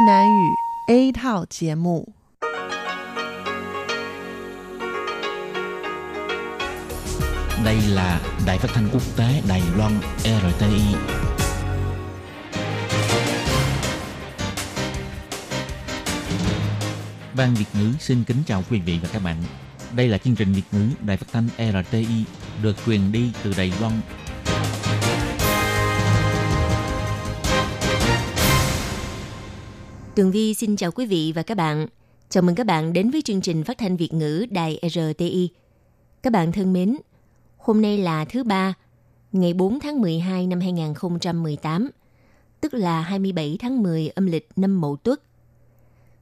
越南语 A 套节目。Đây là Đài Phát thanh Quốc tế Đài Loan RTI. Ban Việt ngữ xin kính chào quý vị và các bạn. Đây là chương trình Việt ngữ Đài Phát thanh RTI được truyền đi từ Đài Loan. Tường Vi xin chào quý vị và các bạn. Chào mừng các bạn đến với chương trình phát thanh Việt ngữ Đài RTI. Các bạn thân mến, hôm nay là thứ Ba, ngày 4 tháng 12 năm 2018, tức là 27 tháng 10 âm lịch năm Mậu Tuất.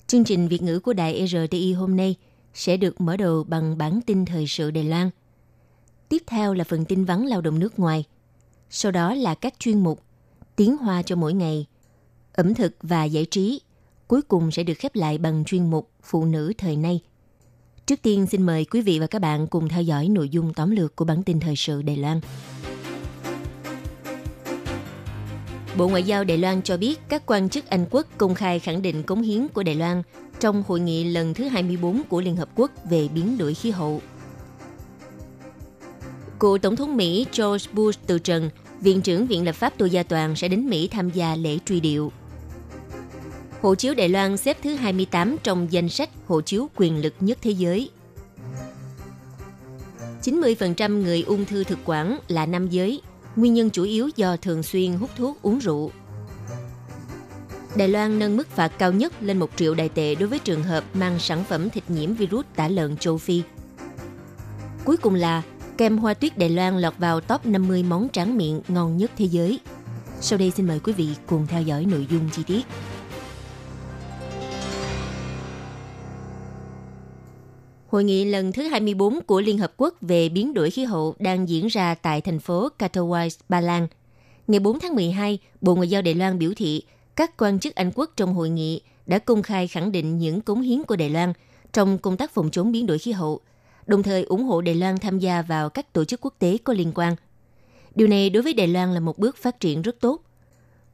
Chương trình Việt ngữ của Đài RTI hôm nay sẽ được mở đầu bằng bản tin thời sự Đài Loan. Tiếp theo là phần tin vắn lao động nước ngoài. Sau đó là các chuyên mục, tiếng Hoa cho mỗi ngày, ẩm thực và giải trí. Cuối cùng sẽ được khép lại bằng chuyên mục Phụ nữ thời nay. Trước tiên xin mời quý vị và các bạn cùng theo dõi nội dung tóm lược của bản tin thời sự Đài Loan. Bộ Ngoại giao Đài Loan cho biết các quan chức Anh Quốc công khai khẳng định cống hiến của Đài Loan trong hội nghị lần thứ 24 của Liên Hợp Quốc về biến đổi khí hậu. Cựu Tổng thống Mỹ George Bush từ trần, Viện trưởng Viện Lập pháp Tô Gia Toàn sẽ đến Mỹ tham gia lễ truy điệu. Hộ chiếu Đài Loan xếp thứ 28 trong danh sách hộ chiếu quyền lực nhất thế giới. 90% người ung thư thực quản là nam giới, nguyên nhân chủ yếu do thường xuyên hút thuốc uống rượu. Đài Loan nâng mức phạt cao nhất lên 1 triệu Đài tệ đối với trường hợp mang sản phẩm thịt nhiễm virus tả lợn châu Phi. Cuối cùng là kem hoa tuyết Đài Loan lọt vào top 50 món tráng miệng ngon nhất thế giới. Sau đây xin mời quý vị cùng theo dõi nội dung chi tiết. Hội nghị lần thứ 24 của Liên Hợp Quốc về biến đổi khí hậu đang diễn ra tại thành phố Katowice, Ba Lan. Ngày 4 tháng 12, Bộ Ngoại giao Đài Loan biểu thị các quan chức Anh Quốc trong hội nghị đã công khai khẳng định những cống hiến của Đài Loan trong công tác phòng chống biến đổi khí hậu, đồng thời ủng hộ Đài Loan tham gia vào các tổ chức quốc tế có liên quan. Điều này đối với Đài Loan là một bước phát triển rất tốt.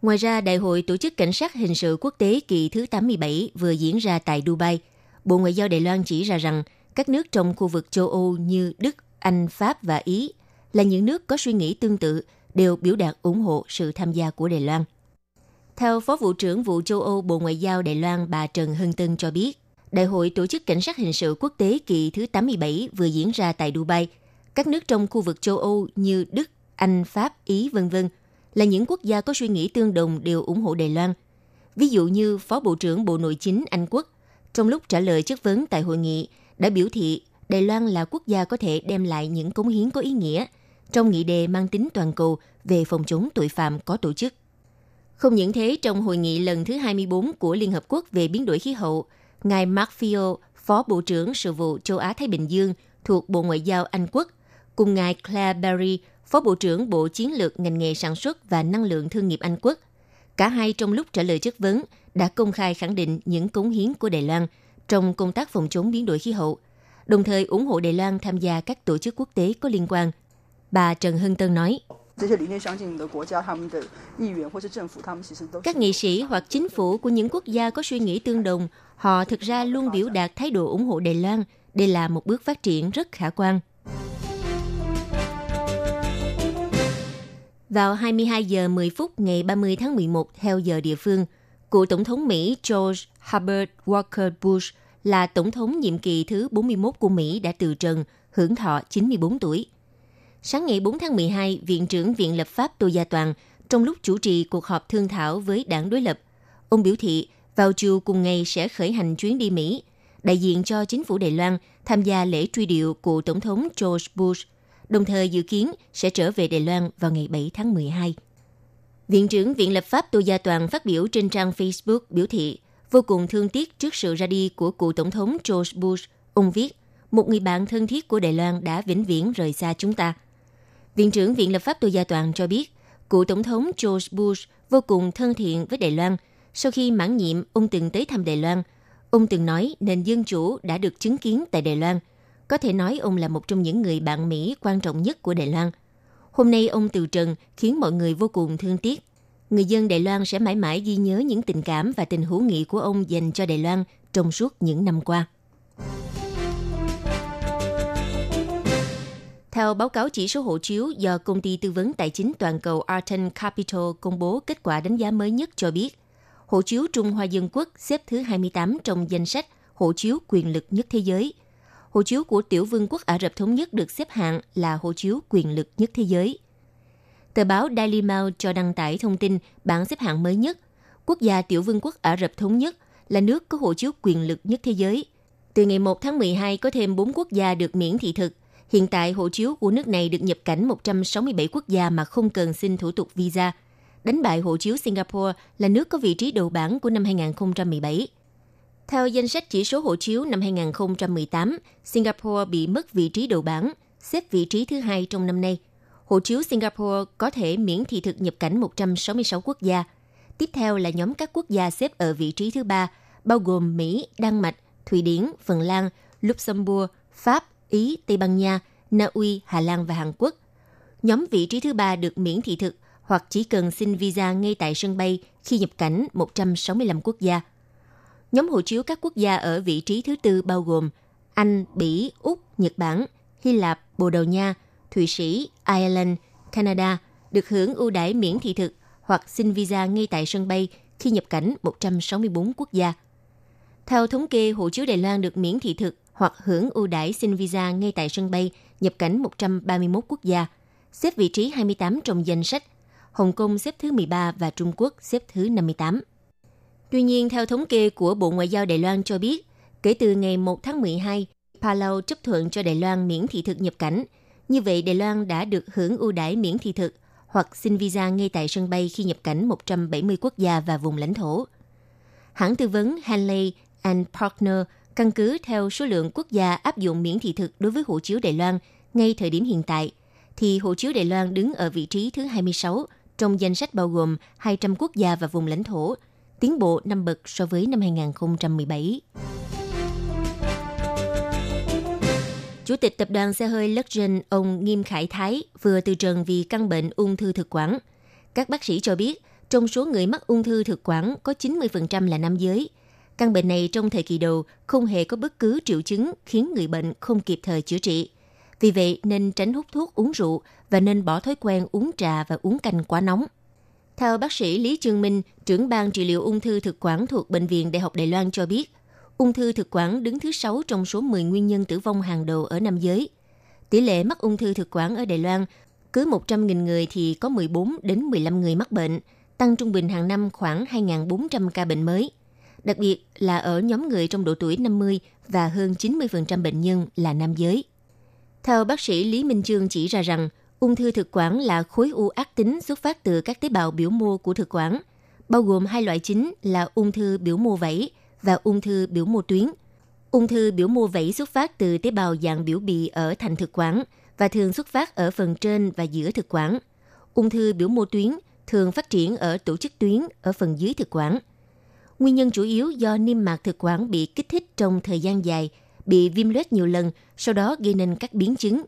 Ngoài ra, Đại hội Tổ chức Cảnh sát Hình sự Quốc tế kỳ thứ 87 vừa diễn ra tại Dubai. Bộ Ngoại giao Đài Loan chỉ ra rằng các nước trong khu vực châu Âu như Đức, Anh, Pháp và Ý là những nước có suy nghĩ tương tự đều biểu đạt ủng hộ sự tham gia của Đài Loan. Theo Phó Vụ trưởng Vụ châu Âu Bộ Ngoại giao Đài Loan bà Trần Hưng Tân cho biết, Đại hội Tổ chức Cảnh sát Hình sự Quốc tế kỳ thứ 87 vừa diễn ra tại Dubai. Các nước trong khu vực châu Âu như Đức, Anh, Pháp, Ý v.v. là những quốc gia có suy nghĩ tương đồng đều ủng hộ Đài Loan. Ví dụ như Phó Bộ trưởng Bộ Nội chính Anh Quốc trong lúc trả lời chất vấn tại hội nghị đã biểu thị Đài Loan là quốc gia có thể đem lại những cống hiến có ý nghĩa trong nghị đề mang tính toàn cầu về phòng chống tội phạm có tổ chức. Không những thế, trong hội nghị lần thứ 24 của Liên Hợp Quốc về biến đổi khí hậu, ngài Mark Field, Phó Bộ trưởng Sự vụ Châu Á-Thái Bình Dương thuộc Bộ Ngoại giao Anh Quốc, cùng ngài Claire Berry, Phó Bộ trưởng Bộ Chiến lược Ngành nghề Sản xuất và Năng lượng Thương nghiệp Anh Quốc, cả hai trong lúc trả lời chất vấn đã công khai khẳng định những cống hiến của Đài Loan trong công tác phòng chống biến đổi khí hậu, đồng thời ủng hộ Đài Loan tham gia các tổ chức quốc tế có liên quan. Bà Trần Hưng Tân nói, các nghị sĩ hoặc chính phủ của những quốc gia có suy nghĩ tương đồng, họ thực ra luôn biểu đạt thái độ ủng hộ Đài Loan. Đây là một bước phát triển rất khả quan. Vào 22 giờ 10 phút ngày 30 tháng 11 theo giờ địa phương, cựu Tổng thống Mỹ George Herbert Walker Bush là Tổng thống nhiệm kỳ thứ 41 của Mỹ đã từ trần, hưởng thọ 94 tuổi. Sáng ngày 4 tháng 12, Viện trưởng Viện Lập pháp Tô Gia Toàn, trong lúc chủ trì cuộc họp thương thảo với đảng đối lập, ông biểu thị vào chiều cùng ngày sẽ khởi hành chuyến đi Mỹ, đại diện cho chính phủ Đài Loan tham gia lễ truy điệu của Tổng thống George Bush, đồng thời dự kiến sẽ trở về Đài Loan vào ngày 7 tháng 12. Viện trưởng Viện Lập pháp Tô Gia Toàn phát biểu trên trang Facebook biểu thị vô cùng thương tiếc trước sự ra đi của cựu Tổng thống George Bush. Ông viết, một người bạn thân thiết của Đài Loan đã vĩnh viễn rời xa chúng ta. Viện trưởng Viện Lập pháp Tô Gia Toàn cho biết, cựu Tổng thống George Bush vô cùng thân thiện với Đài Loan. Sau khi mãn nhiệm, ông từng tới thăm Đài Loan. Ông từng nói nền dân chủ đã được chứng kiến tại Đài Loan. Có thể nói ông là một trong những người bạn Mỹ quan trọng nhất của Đài Loan. Hôm nay ông từ trần khiến mọi người vô cùng thương tiếc. người dân Đài Loan sẽ mãi mãi ghi nhớ những tình cảm và tình hữu nghị của ông dành cho Đài Loan trong suốt những năm qua. Theo báo cáo chỉ số hộ chiếu do công ty tư vấn tài chính toàn cầu Arton Capital công bố, kết quả đánh giá mới nhất cho biết, hộ chiếu Trung Hoa Dân Quốc xếp thứ 28 trong danh sách hộ chiếu quyền lực nhất thế giới. Hộ chiếu của Tiểu Vương quốc Ả Rập Thống nhất được xếp hạng là hộ chiếu quyền lực nhất thế giới. Tờ báo Daily Mail cho đăng tải thông tin bảng xếp hạng mới nhất. Quốc gia Tiểu Vương quốc Ả Rập Thống nhất là nước có hộ chiếu quyền lực nhất thế giới. Từ ngày 1 tháng 12 có thêm 4 quốc gia được miễn thị thực. Hiện tại, hộ chiếu của nước này được nhập cảnh 167 quốc gia mà không cần xin thủ tục visa, đánh bại hộ chiếu Singapore là nước có vị trí đầu bảng của năm 2017. Theo danh sách chỉ số hộ chiếu năm 2018, Singapore bị mất vị trí đầu bảng, xếp vị trí thứ 2 trong năm nay. Hộ chiếu Singapore có thể miễn thị thực nhập cảnh 166 quốc gia. Tiếp theo là nhóm các quốc gia xếp ở vị trí thứ 3, bao gồm Mỹ, Đan Mạch, Thụy Điển, Phần Lan, Luxembourg, Pháp, Ý, Tây Ban Nha, Na Uy, Hà Lan và Hàn Quốc. Nhóm vị trí thứ 3 được miễn thị thực hoặc chỉ cần xin visa ngay tại sân bay khi nhập cảnh 165 quốc gia. Nhóm hộ chiếu các quốc gia ở vị trí thứ 4 bao gồm Anh, Bỉ, Úc, Nhật Bản, Hy Lạp, Bồ Đào Nha, Thụy Sĩ, Ireland, Canada được hưởng ưu đãi miễn thị thực hoặc xin visa ngay tại sân bay khi nhập cảnh 164 quốc gia. Theo thống kê, hộ chiếu Đài Loan được miễn thị thực hoặc hưởng ưu đãi xin visa ngay tại sân bay nhập cảnh 131 quốc gia, xếp vị trí 28 trong danh sách. Hồng Kông xếp thứ 13 và Trung Quốc xếp thứ 58. Tuy nhiên, theo thống kê của Bộ Ngoại giao Đài Loan cho biết, kể từ ngày 1 tháng 12, Palau chấp thuận cho Đài Loan miễn thị thực nhập cảnh. Như vậy, Đài Loan đã được hưởng ưu đãi miễn thị thực hoặc xin visa ngay tại sân bay khi nhập cảnh 170 quốc gia và vùng lãnh thổ. Hãng tư vấn Hanley & Partner căn cứ theo số lượng quốc gia áp dụng miễn thị thực đối với hộ chiếu Đài Loan ngay thời điểm hiện tại, thì hộ chiếu Đài Loan đứng ở vị trí thứ 26 trong danh sách bao gồm 200 quốc gia và vùng lãnh thổ, tiến bộ 5 bậc so với năm 2017. Chủ tịch tập đoàn xe hơi Luxgen, ông Nghiêm Khải Thái, vừa từ trần vì căn bệnh ung thư thực quản. Các bác sĩ cho biết, trong số người mắc ung thư thực quản có 90% là nam giới. Căn bệnh này trong thời kỳ đầu không hề có bất cứ triệu chứng khiến người bệnh không kịp thời chữa trị. Vì vậy nên tránh hút thuốc, uống rượu và nên bỏ thói quen uống trà và uống canh quá nóng. Theo bác sĩ Lý Trương Minh, trưởng ban trị liệu ung thư thực quản thuộc Bệnh viện Đại học Đài Loan cho biết, ung thư thực quản đứng thứ 6 trong số 10 nguyên nhân tử vong hàng đầu ở nam giới. Tỷ lệ mắc ung thư thực quản ở Đài Loan, cứ 100.000 người thì có 14 đến 15 người mắc bệnh, tăng trung bình hàng năm khoảng 2.400 ca bệnh mới. Đặc biệt là ở nhóm người trong độ tuổi 50 và hơn 90% bệnh nhân là nam giới. Theo bác sĩ Lý Minh Trường chỉ ra rằng, ung thư thực quản là khối u ác tính xuất phát từ các tế bào biểu mô của thực quản, bao gồm hai loại chính là ung thư biểu mô vẩy và ung thư biểu mô tuyến. Ung thư biểu mô vẩy xuất phát từ tế bào dạng biểu bì ở thành thực quản và thường xuất phát ở phần trên và giữa thực quản. Ung thư biểu mô tuyến thường phát triển ở tổ chức tuyến ở phần dưới thực quản. Nguyên nhân chủ yếu do niêm mạc thực quản bị kích thích trong thời gian dài, bị viêm loét nhiều lần, sau đó gây nên các biến chứng.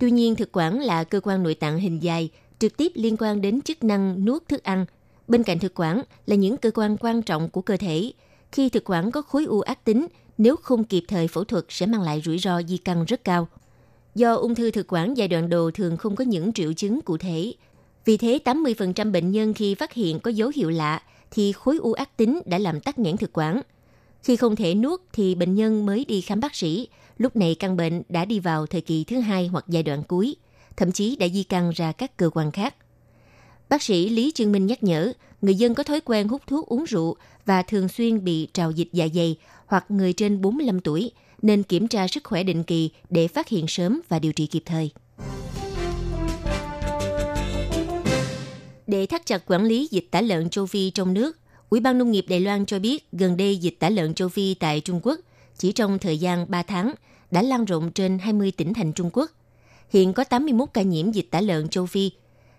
Tuy nhiên, thực quản là cơ quan nội tạng hình dài, trực tiếp liên quan đến chức năng nuốt thức ăn. Bên cạnh thực quản là những cơ quan quan trọng của cơ thể. Khi thực quản có khối u ác tính, nếu không kịp thời phẫu thuật sẽ mang lại rủi ro di căn rất cao. Do ung thư thực quản giai đoạn đầu thường không có những triệu chứng cụ thể, vì thế 80% bệnh nhân khi phát hiện có dấu hiệu lạ thì khối u ác tính đã làm tắc nghẽn thực quản. Khi không thể nuốt thì bệnh nhân mới đi khám bác sĩ, lúc này căn bệnh đã đi vào thời kỳ thứ 2 hoặc giai đoạn cuối, thậm chí đã di căn ra các cơ quan khác. Bác sĩ Lý Trương Minh nhắc nhở, người dân có thói quen hút thuốc, uống rượu và thường xuyên bị trào dịch dạ dày hoặc người trên 45 tuổi nên kiểm tra sức khỏe định kỳ để phát hiện sớm và điều trị kịp thời. Để thắt chặt quản lý dịch tả lợn châu Phi trong nước, Ủy ban Nông nghiệp Đài Loan cho biết gần đây dịch tả lợn châu Phi tại Trung Quốc chỉ trong thời gian 3 tháng đã lan rộng trên 20 tỉnh thành Trung Quốc. Hiện có 81 ca nhiễm dịch tả lợn châu Phi.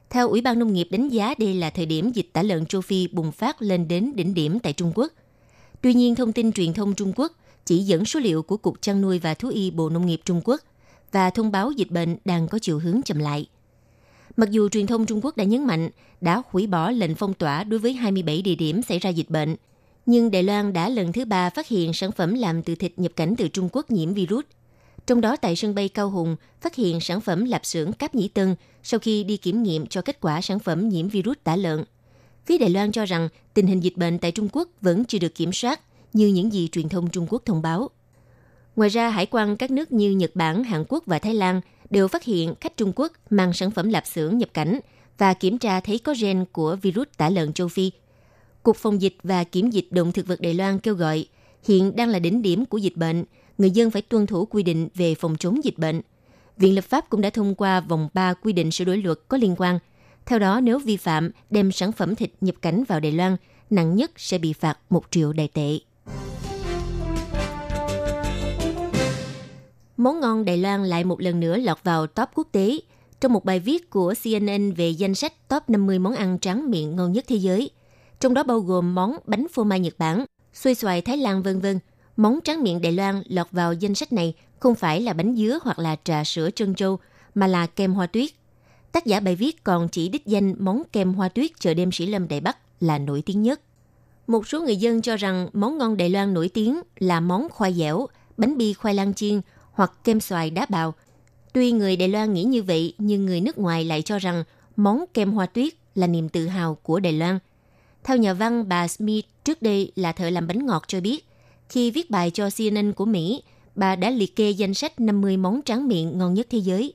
Theo Ủy ban Nông nghiệp đánh giá đây là thời điểm dịch tả lợn châu Phi bùng phát lên đến đỉnh điểm tại Trung Quốc. Tuy nhiên, thông tin truyền thông Trung Quốc chỉ dẫn số liệu của Cục Chăn nuôi và Thú y Bộ Nông nghiệp Trung Quốc và thông báo dịch bệnh đang có chiều hướng chậm lại. Mặc dù truyền thông Trung Quốc đã nhấn mạnh đã hủy bỏ lệnh phong tỏa đối với 27 địa điểm xảy ra dịch bệnh, nhưng Đài Loan đã lần thứ ba phát hiện sản phẩm làm từ thịt nhập cảnh từ Trung Quốc nhiễm virus. Trong đó tại sân bay Cao Hùng phát hiện sản phẩm lạp xưởng Cáp Nhĩ Tân sau khi đi kiểm nghiệm cho kết quả sản phẩm nhiễm virus tả lợn. Phía Đài Loan cho rằng tình hình dịch bệnh tại Trung Quốc vẫn chưa được kiểm soát như những gì truyền thông Trung Quốc thông báo. Ngoài ra, hải quan các nước như Nhật Bản, Hàn Quốc và Thái Lan đều phát hiện khách Trung Quốc mang sản phẩm lạp xưởng nhập cảnh và kiểm tra thấy có gen của virus tả lợn châu Phi. Cục Phòng dịch và Kiểm dịch động thực vật Đài Loan kêu gọi, hiện đang là đỉnh điểm của dịch bệnh, người dân phải tuân thủ quy định về phòng chống dịch bệnh. Viện Lập pháp cũng đã thông qua vòng 3 quy định sửa đổi luật có liên quan. Theo đó, nếu vi phạm đem sản phẩm thịt nhập cảnh vào Đài Loan, nặng nhất sẽ bị phạt 1 triệu Đài tệ. Món ngon Đài Loan lại một lần nữa lọt vào top quốc tế. Trong một bài viết của CNN về danh sách top 50 món ăn tráng miệng ngon nhất thế giới, trong đó bao gồm món bánh phô mai Nhật Bản, xôi xoài Thái Lan v.v. Món tráng miệng Đài Loan lọt vào danh sách này không phải là bánh dứa hoặc là trà sữa trân châu, mà là kem hoa tuyết. Tác giả bài viết còn chỉ đích danh món kem hoa tuyết chợ đêm Sĩ Lâm Đài Bắc là nổi tiếng nhất. Một số người dân cho rằng món ngon Đài Loan nổi tiếng là món khoai dẻo, bánh bi khoai lang chiên hoặc kem xoài đá bào. Tuy người Đài Loan nghĩ như vậy, nhưng người nước ngoài lại cho rằng món kem hoa tuyết là niềm tự hào của Đài Loan. Theo nhà văn bà Smith, trước đây là thợ làm bánh ngọt, cho biết, khi viết bài cho CNN của Mỹ, bà đã liệt kê danh sách 50 món tráng miệng ngon nhất thế giới.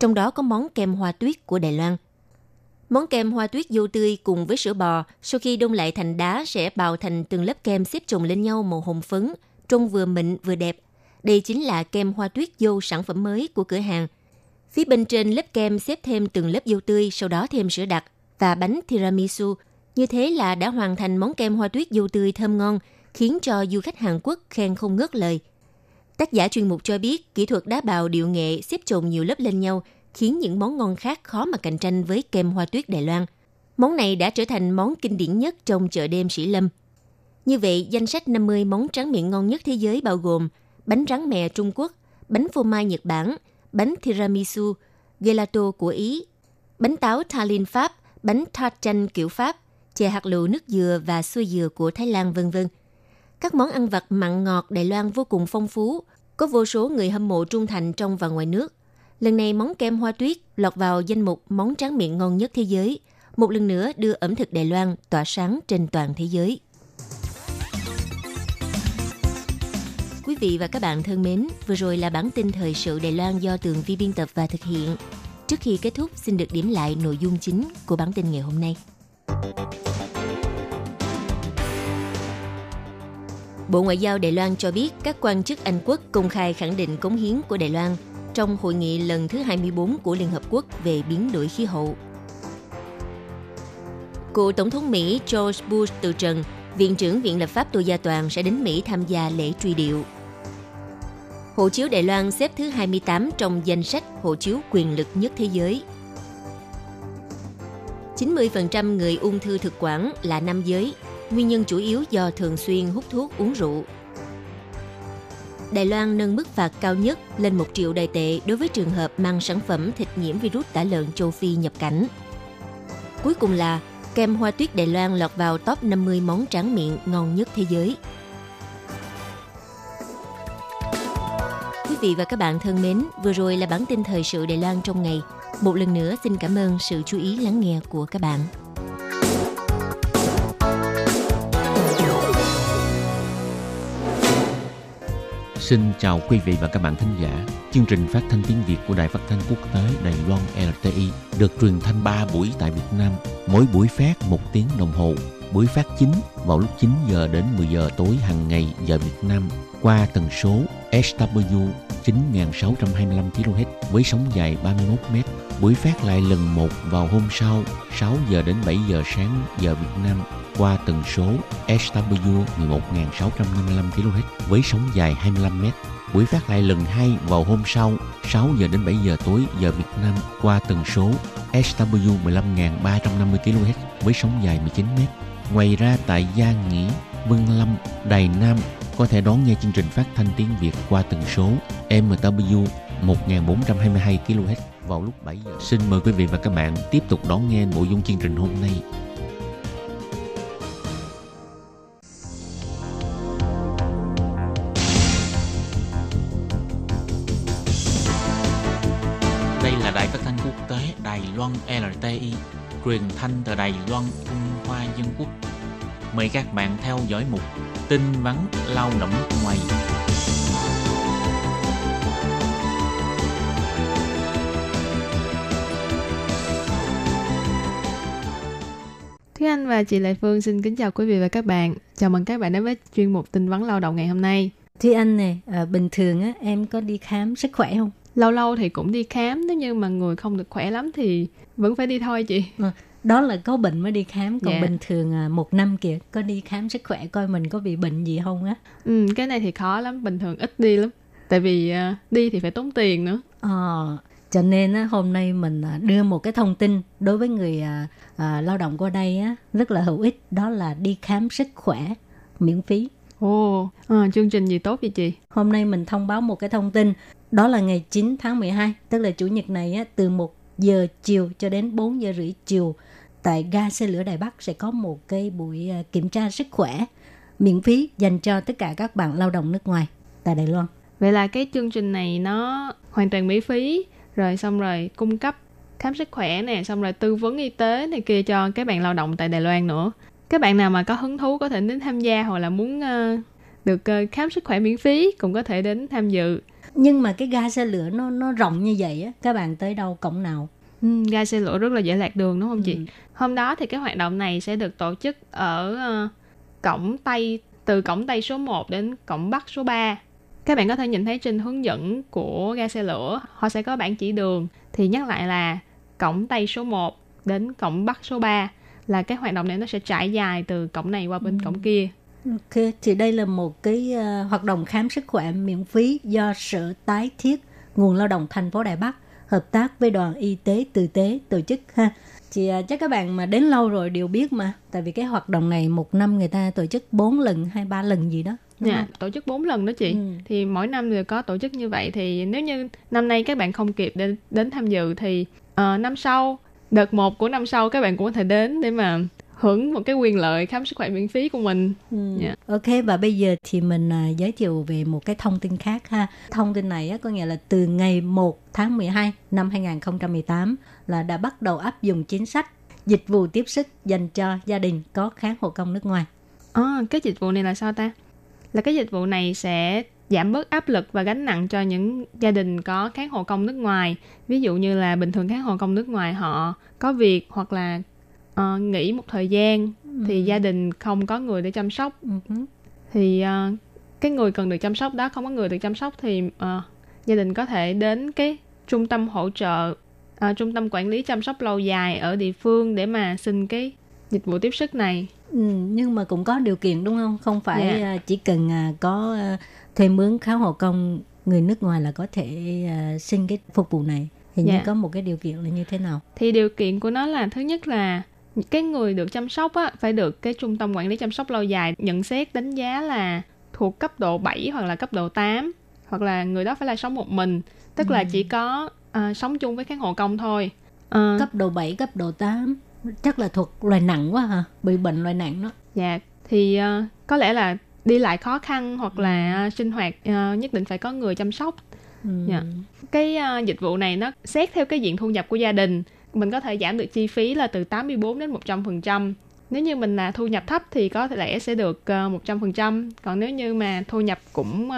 Trong đó có món kem hoa tuyết của Đài Loan. Món kem hoa tuyết dâu tươi cùng với sữa bò, sau khi đông lại thành đá sẽ bào thành từng lớp kem xếp chồng lên nhau màu hồng phấn, trông vừa mịn vừa đẹp. Đây chính là kem hoa tuyết dâu, sản phẩm mới của cửa hàng. Phía bên trên lớp kem xếp thêm từng lớp dâu tươi, sau đó thêm sữa đặc và bánh tiramisu. Như thế là đã hoàn thành món kem hoa tuyết dâu tươi thơm ngon, khiến cho du khách Hàn Quốc khen không ngớt lời. Tác giả chuyên mục cho biết, kỹ thuật đá bào điệu nghệ xếp chồng nhiều lớp lên nhau khiến những món ngon khác khó mà cạnh tranh với kem hoa tuyết Đài Loan. Món này đã trở thành món kinh điển nhất trong chợ đêm Sĩ Lâm. Như vậy, danh sách 50 món tráng miệng ngon nhất thế giới bao gồm bánh rắn mè Trung Quốc, bánh phô mai Nhật Bản, bánh tiramisu, gelato của Ý, bánh táo tarlin Pháp, bánh tart chanh kiểu Pháp, chè hạt lựu nước dừa và xôi dừa của Thái Lan v.v. Các món ăn vặt mặn ngọt Đài Loan vô cùng phong phú, có vô số người hâm mộ trung thành trong và ngoài nước. Lần này, món kem hoa tuyết lọt vào danh mục món tráng miệng ngon nhất thế giới, một lần nữa đưa ẩm thực Đài Loan tỏa sáng trên toàn thế giới. Quý vị và các bạn thân mến, vừa rồi là bản tin thời sự Đài Loan do Tường Vi biên tập và thực hiện. Trước khi kết thúc, xin được điểm lại nội dung chính của bản tin ngày hôm nay. Bộ Ngoại giao Đài Loan cho biết các quan chức Anh Quốc công khai khẳng định cống hiến của Đài Loan trong hội nghị lần thứ 24 của Liên Hợp Quốc về biến đổi khí hậu. Cựu Tổng thống Mỹ George Bush từ trần, Viện trưởng Viện Lập pháp Tô Gia Toàn sẽ đến Mỹ tham gia lễ truy điệu. Hộ chiếu Đài Loan xếp thứ 28 trong danh sách hộ chiếu quyền lực nhất thế giới. 90% người ung thư thực quản là nam giới, nguyên nhân chủ yếu do thường xuyên hút thuốc uống rượu. Đài Loan nâng mức phạt cao nhất lên 1 triệu Đài tệ đối với trường hợp mang sản phẩm thịt nhiễm virus tả lợn châu Phi nhập cảnh. Cuối cùng là kem hoa tuyết Đài Loan lọt vào top 50 món tráng miệng ngon nhất thế giới. Quý vị và các bạn thân mến, vừa rồi là bản tin thời sự Đài Loan trong ngày. Một lần nữa xin cảm ơn sự chú ý lắng nghe của các bạn. Xin chào quý vị và các bạn thính giả. Chương trình phát thanh tiếng Việt của Đài Phát thanh Quốc tế Đài Loan RTI được truyền thanh 3 buổi tại Việt Nam, mỗi buổi phát 1 tiếng đồng hồ. Buổi phát chính vào lúc 9 giờ đến 10 giờ tối hàng ngày giờ Việt Nam qua tần số SW 9625 kHz với sóng dài 31 m. Buổi phát lại lần 1 vào hôm sau 6 giờ đến 7 giờ sáng giờ Việt Nam qua tần số SW 11655 kHz với sóng dài 25 m. Buổi phát lại lần 2 vào hôm sau 6 giờ đến 7 giờ tối giờ Việt Nam qua tần số SW 15350 kHz với sóng dài 19 m. Ngoài ra tại Gia Nghĩa, Vân Lâm, Đài Nam có thể đón nghe chương trình phát thanh tiếng Việt qua tần số MW 1422 kHz vào lúc 7 giờ. Xin mời quý vị và các bạn tiếp tục đón nghe nội dung chương trình hôm nay. Đây là Đài Phát thanh Quốc tế Đài Loan RTI, truyền thanh từ Đài Loan, Trung Hoa Dân Quốc. Mời các bạn theo dõi mục tin vắn lao động ngoài. Thúy Anh và chị Lệ Phương xin kính chào quý vị và các bạn. Chào mừng các bạn đến với chuyên mục tin vắn lao động ngày hôm nay. Thúy Anh này, bình thường á, em có đi khám sức khỏe không? Lâu lâu thì cũng đi khám, nếu như mà người không được khỏe lắm thì vẫn phải đi thôi chị. Đó là có bệnh mới đi khám, còn bình thường một năm kìa, có đi khám sức khỏe coi mình có bị bệnh gì không á. Ừ, cái này thì khó lắm, bình thường ít đi lắm, tại vì đi thì phải tốn tiền nữa. Cho nên á, hôm nay mình đưa một cái thông tin đối với người lao động qua đây á, rất là hữu ích, đó là đi khám sức khỏe miễn phí. Chương trình gì tốt vậy chị? Hôm nay mình thông báo một cái thông tin, đó là ngày 9 tháng 12, tức là Chủ nhật này á, từ 1 giờ chiều cho đến 4 giờ rưỡi chiều, tại ga xe lửa Đài Bắc sẽ có một cái buổi kiểm tra sức khỏe miễn phí dành cho tất cả các bạn lao động nước ngoài tại Đài Loan. Vậy là cái chương trình này nó hoàn toàn miễn phí, rồi xong rồi cung cấp khám sức khỏe nè, xong rồi tư vấn y tế này kia cho các bạn lao động tại Đài Loan nữa. Các bạn nào mà có hứng thú có thể đến tham gia, hoặc là muốn được khám sức khỏe miễn phí cũng có thể đến tham dự. Nhưng mà cái ga xe lửa nó rộng như vậy á, các bạn tới đâu, cổng nào? Ga xe lửa rất là dễ lạc đường đúng không chị? Hôm đó thì cái hoạt động này sẽ được tổ chức ở cổng Tây, từ cổng Tây số 1 đến cổng Bắc số 3. Các bạn có thể nhìn thấy trên hướng dẫn của ga xe lửa, họ sẽ có bảng chỉ đường. Thì nhắc lại là cổng Tây số 1 đến cổng Bắc số 3, là cái hoạt động này nó sẽ trải dài từ cổng này qua bên cổng kia. Ok, thì đây là một cái hoạt động khám sức khỏe miễn phí do Sở Tái thiết Nguồn Lao động thành phố Đài Bắc hợp tác với Đoàn Y tế Tử tế tổ chức ha. Thì chắc các bạn mà đến lâu rồi đều biết mà, tại vì cái hoạt động này một năm người ta tổ chức 4 lần hay 3 lần gì đó. Dạ, tổ chức 4 lần đó chị. Thì mỗi năm đều có tổ chức như vậy, thì nếu như năm nay các bạn không kịp đến tham dự thì năm sau, đợt 1 của năm sau các bạn cũng có thể đến để mà hưởng một cái quyền lợi khám sức khỏe miễn phí của mình. Ok, và bây giờ thì mình giới thiệu về một cái thông tin khác ha. Thông tin này á, có nghĩa là từ ngày 1 tháng 12 năm 2018 là đã bắt đầu áp dụng chính sách dịch vụ tiếp sức dành cho gia đình có kháng hộ công nước ngoài. Cái dịch vụ này là sao ta? Là cái dịch vụ này sẽ giảm bớt áp lực và gánh nặng cho những gia đình có kháng hộ công nước ngoài. Ví dụ như là bình thường kháng hộ công nước ngoài họ có việc hoặc là nghỉ một thời gian thì gia đình không có người để chăm sóc, thì cái người cần được chăm sóc đó không có người được chăm sóc thì gia đình có thể đến cái trung tâm hỗ trợ, trung tâm quản lý chăm sóc lâu dài ở địa phương để mà xin cái dịch vụ tiếp sức này. Nhưng mà cũng có điều kiện đúng không? Không phải chỉ cần có thuê mướn khá hộ công người nước ngoài là có thể xin cái phục vụ này. Hình như có một cái điều kiện là như thế nào? Thì điều kiện của nó là thứ nhất là cái người được chăm sóc á, phải được cái trung tâm quản lý chăm sóc lâu dài nhận xét đánh giá là thuộc cấp độ 7 hoặc là cấp độ 8, hoặc là người đó phải là sống một mình, tức là chỉ có sống chung với khán hộ công thôi. Cấp độ 7, cấp độ 8 chắc là thuộc loại nặng quá hả? Bị bệnh loại nặng đó. Dạ, thì có lẽ là đi lại khó khăn hoặc là sinh hoạt nhất định phải có người chăm sóc. Cái dịch vụ này nó xét theo cái diện thu nhập của gia đình. Mình có thể giảm được chi phí là từ 84 đến 100%. Nếu như mình là thu nhập thấp thì có lẽ sẽ được 100%. Còn nếu như mà thu nhập cũng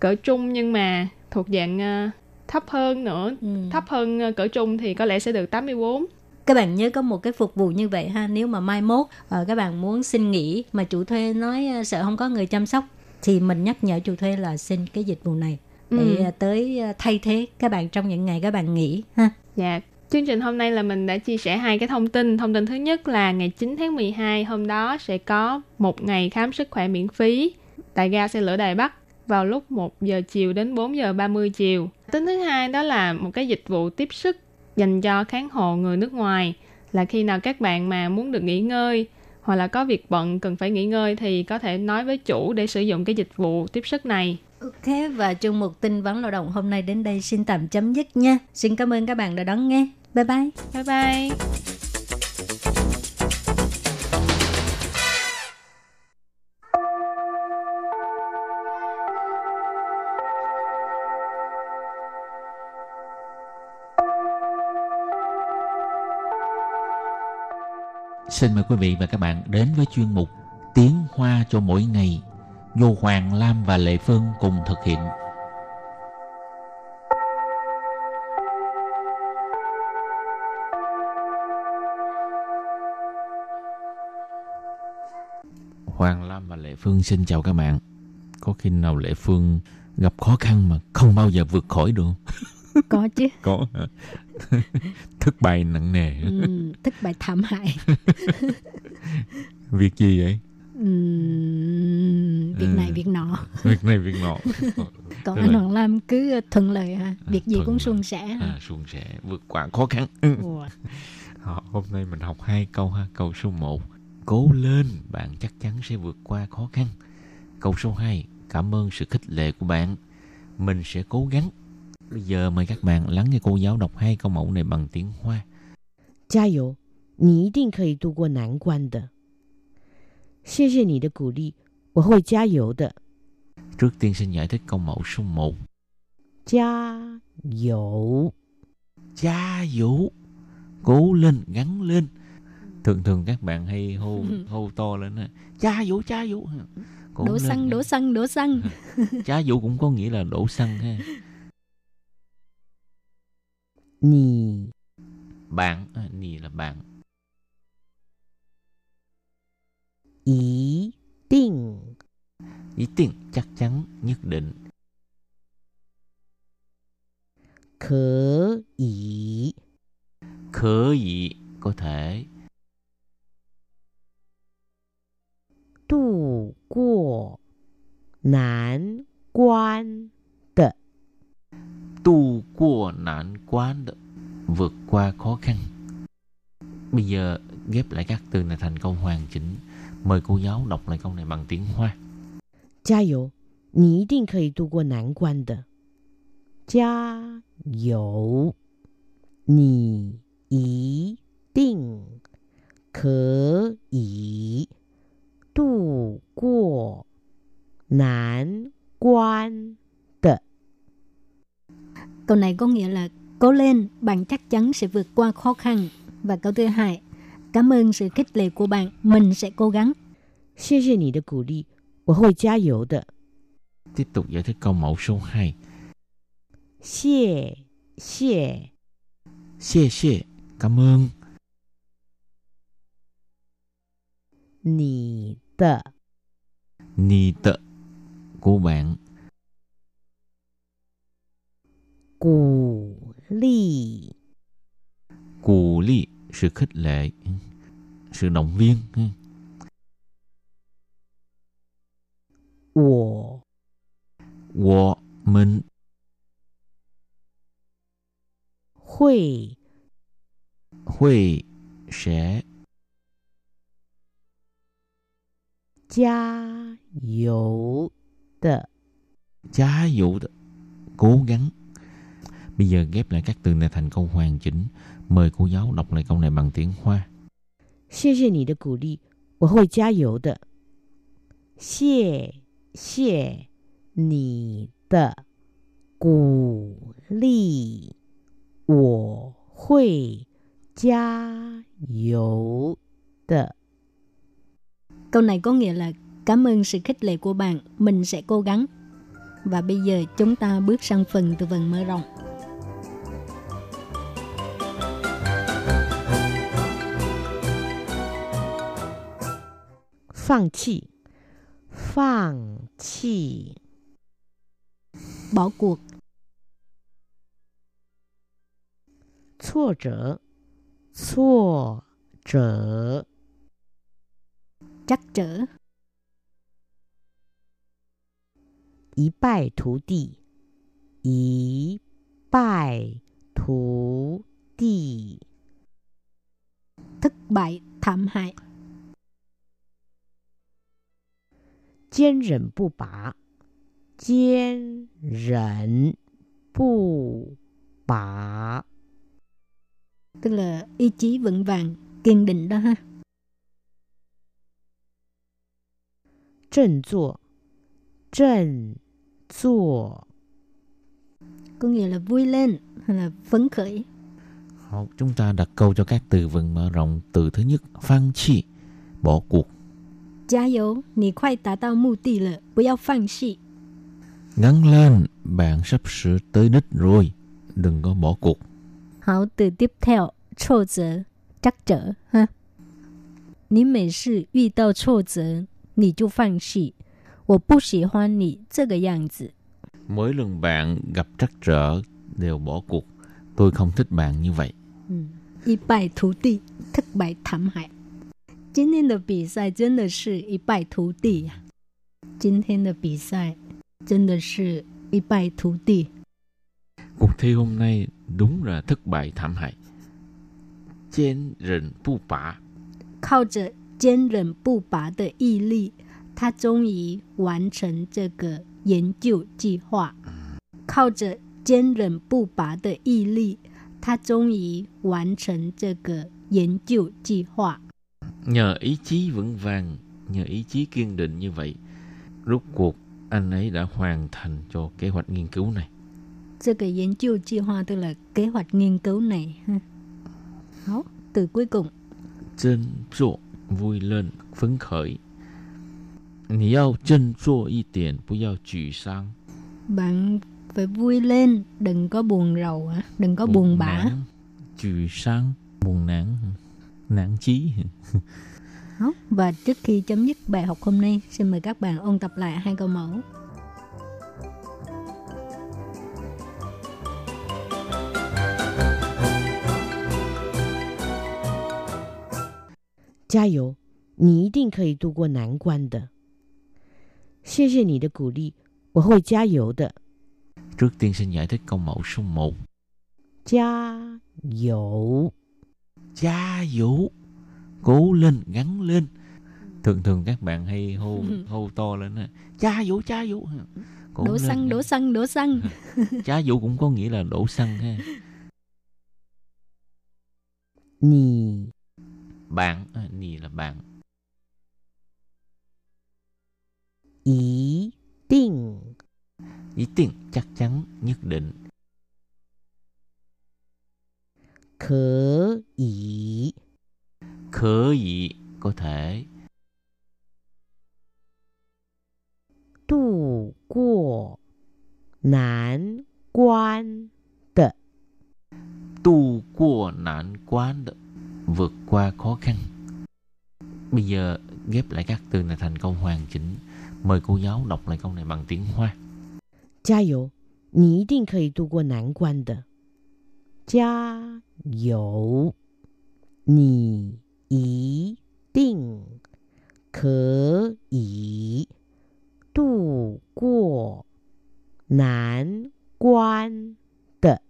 cỡ trung nhưng mà thuộc dạng thấp hơn nữa, thấp hơn cỡ trung thì có lẽ sẽ được 84. Các bạn nhớ có một cái phục vụ như vậy ha. Nếu mà mai mốt các bạn muốn xin nghỉ mà chủ thuê nói sợ không có người chăm sóc thì mình nhắc nhở chủ thuê là xin cái dịch vụ này để tới thay thế các bạn trong những ngày các bạn nghỉ ha. Dạ, chương trình hôm nay là mình đã chia sẻ hai cái thông tin. Thông tin thứ nhất là ngày 9 tháng 12 hôm đó sẽ có một ngày khám sức khỏe miễn phí tại ga xe lửa Đài Bắc vào lúc 1 giờ chiều đến 4 giờ 30 chiều. Tin thứ hai đó là một cái dịch vụ tiếp sức dành cho khán hộ người nước ngoài, là khi nào các bạn mà muốn được nghỉ ngơi, hoặc là có việc bận cần phải nghỉ ngơi thì có thể nói với chủ để sử dụng cái dịch vụ tiếp sức này. Ok, và chương mục tin vấn lao động hôm nay đến đây xin tạm chấm dứt nha. Xin cảm ơn các bạn đã đón nghe. Bye bye. Bye bye. Xin mời quý vị và các bạn đến với chuyên mục Tiếng Hoa cho mỗi ngày do Hoàng Lam và Lệ Phương cùng thực hiện. Hoàng Lam và Lệ Phương xin chào các bạn. Có khi nào Lệ Phương gặp khó khăn mà không bao giờ vượt khỏi được không? Có chứ. Có. Thất bại nặng nề. Thất bại thảm hại. Việc gì vậy? Việc này việc nọ. Còn anh Hoàng Lam cứ thuận lợi ha. Việc gì cũng suôn sẻ. Suôn sẻ, vượt qua khó khăn. Hôm nay mình học 2 câu ha. Câu số 1: cố lên, bạn chắc chắn sẽ vượt qua khó khăn. Câu số 2: cảm ơn sự khích lệ của bạn, mình sẽ cố gắng. Bây giờ mời các bạn lắng nghe cô giáo đọc 2 câu mẫu này bằng tiếng Hoa. 加油, 你一定可以度过难关的. 谢谢你的鼓励，我会加油的. Trước tiên xin giải thích câu mẫu số 1. 加油, 加油, cố lên, gắng lên. Thường các bạn hay hô to lên á, "加油加油." Đổ xăng. "加油" cũng có nghĩa là đổ xăng ha. Nì là bạn. Ý định, chắc chắn, nhất định. Có ý, có thể. Độ qua nan quan, vượt qua khó khăn. Bây giờ ghép lại các từ này thành câu hoàn chỉnh. Mời cô giáo đọc lại câu này bằng tiếng Hoa. 加油, 你一定可以度过难关的. 加油, 你一定可以度过难关的. Câu này có nghĩa là cố lên, bạn chắc chắn sẽ vượt qua khó khăn. Và câu thứ hai, cảm ơn sự khích lệ của bạn, mình sẽ cố gắng. 谢谢你的鼓励，我会加油的. Tiếp tục giải thích câu mẫu số 2. 谢谢, cảm ơn. 你的, của bạn. 鼓励, sự khích lệ, sự động viên. 我, mình. 会, sẽ. 加油的, cố gắng. Bây giờ ghép lại các từ này thành câu hoàn chỉnh. Mời cô giáo đọc lại câu này bằng tiếng Hoa. 谢谢你的鼓励，我会加油的. 谢谢你的鼓励，我会加油的. Câu này có nghĩa là cảm ơn sự khích lệ của bạn, mình sẽ cố gắng. Và bây giờ chúng ta bước sang phần từ vựng mở rộng. Phang chi, bỏ cuộc.挫折, trắc trở. 一败涂地， thất bại thảm hại. 坚忍不拔，坚忍不拔，tức là ý chí vững vàng, kiên định đó ha. 振作，振作， có nghĩa là vui lên hay là phấn khởi. Học, chúng ta đặt câu cho các từ vựng mở rộng. Từ thứ nhất, phang chi, bỏ cuộc. 加油,你快达到目的了,不要放弃. Gắng lên, bạn sắp sửa tới đích rồi, đừng có bỏ cuộc. Hảo, từ tiếp theo, 挫折, trắc trở ha. 你每次遇到挫折,你就放弃,我不喜欢你这个样子. Mỗi lần bạn gặp trắc trở đều bỏ cuộc, tôi không thích bạn như vậy. 一败涂地, thất bại thảm hại. 今天的比赛真的是一败涂地啊. 今天的比赛真的是一败涂地. Cuộc thi hôm nay đúng là thất bại thảm hại. 坚韧不拔. 靠着坚韧不拔的毅力,他终于完成这个研究计划. 靠着坚韧不拔的毅力,他终于完成这个研究计划. Nhờ ý chí vững vàng, nhờ ý chí kiên định như vậy, rốt cuộc anh ấy đã hoàn thành cho kế hoạch nghiên cứu này. Cái nghiên cứu chi hoa tức là kế hoạch nghiên cứu này. Đó, từ cuối cùng. Chân ruộng, vui lên, phấn khởi. Nì yào chân ruộng y tiền, bù yào chửi sang. Bạn phải vui lên, đừng có buồn rầu, đừng có buồn bã. Chửi sang, buồn nản. Nản chí. Và trước khi chấm dứt bài học hôm nay, xin mời các bạn ôn tập lại 2 câu mẫu. Gia yếu, nì nhất định có thể vượt qua nan quan. Cảm ơn nì của cổ lì, tôi sẽ gia yếu. Trước tiên xin giải thích câu mẫu số 1. Gia yếu. Gia yếu, cố lên, gắng lên. Thường các bạn hay hô to lên ha. Gia yếu, cố đổ lên, xăng, đổ xăng. Gia yếu cũng có nghĩa là đổ xăng ha. Nì, bạn, nì là bạn. Ý định, chắc chắn, nhất định. 可以, 可以, có thể. 度过难关的, 度过难关的, vượt qua khó khăn. Bây giờ ghép lại các từ này thành câu hoàn chỉnh. Mời cô giáo đọc lại câu này bằng tiếng Hoa. 加油,你一定可以度过难关的. 加油,你一定可以度过难关的.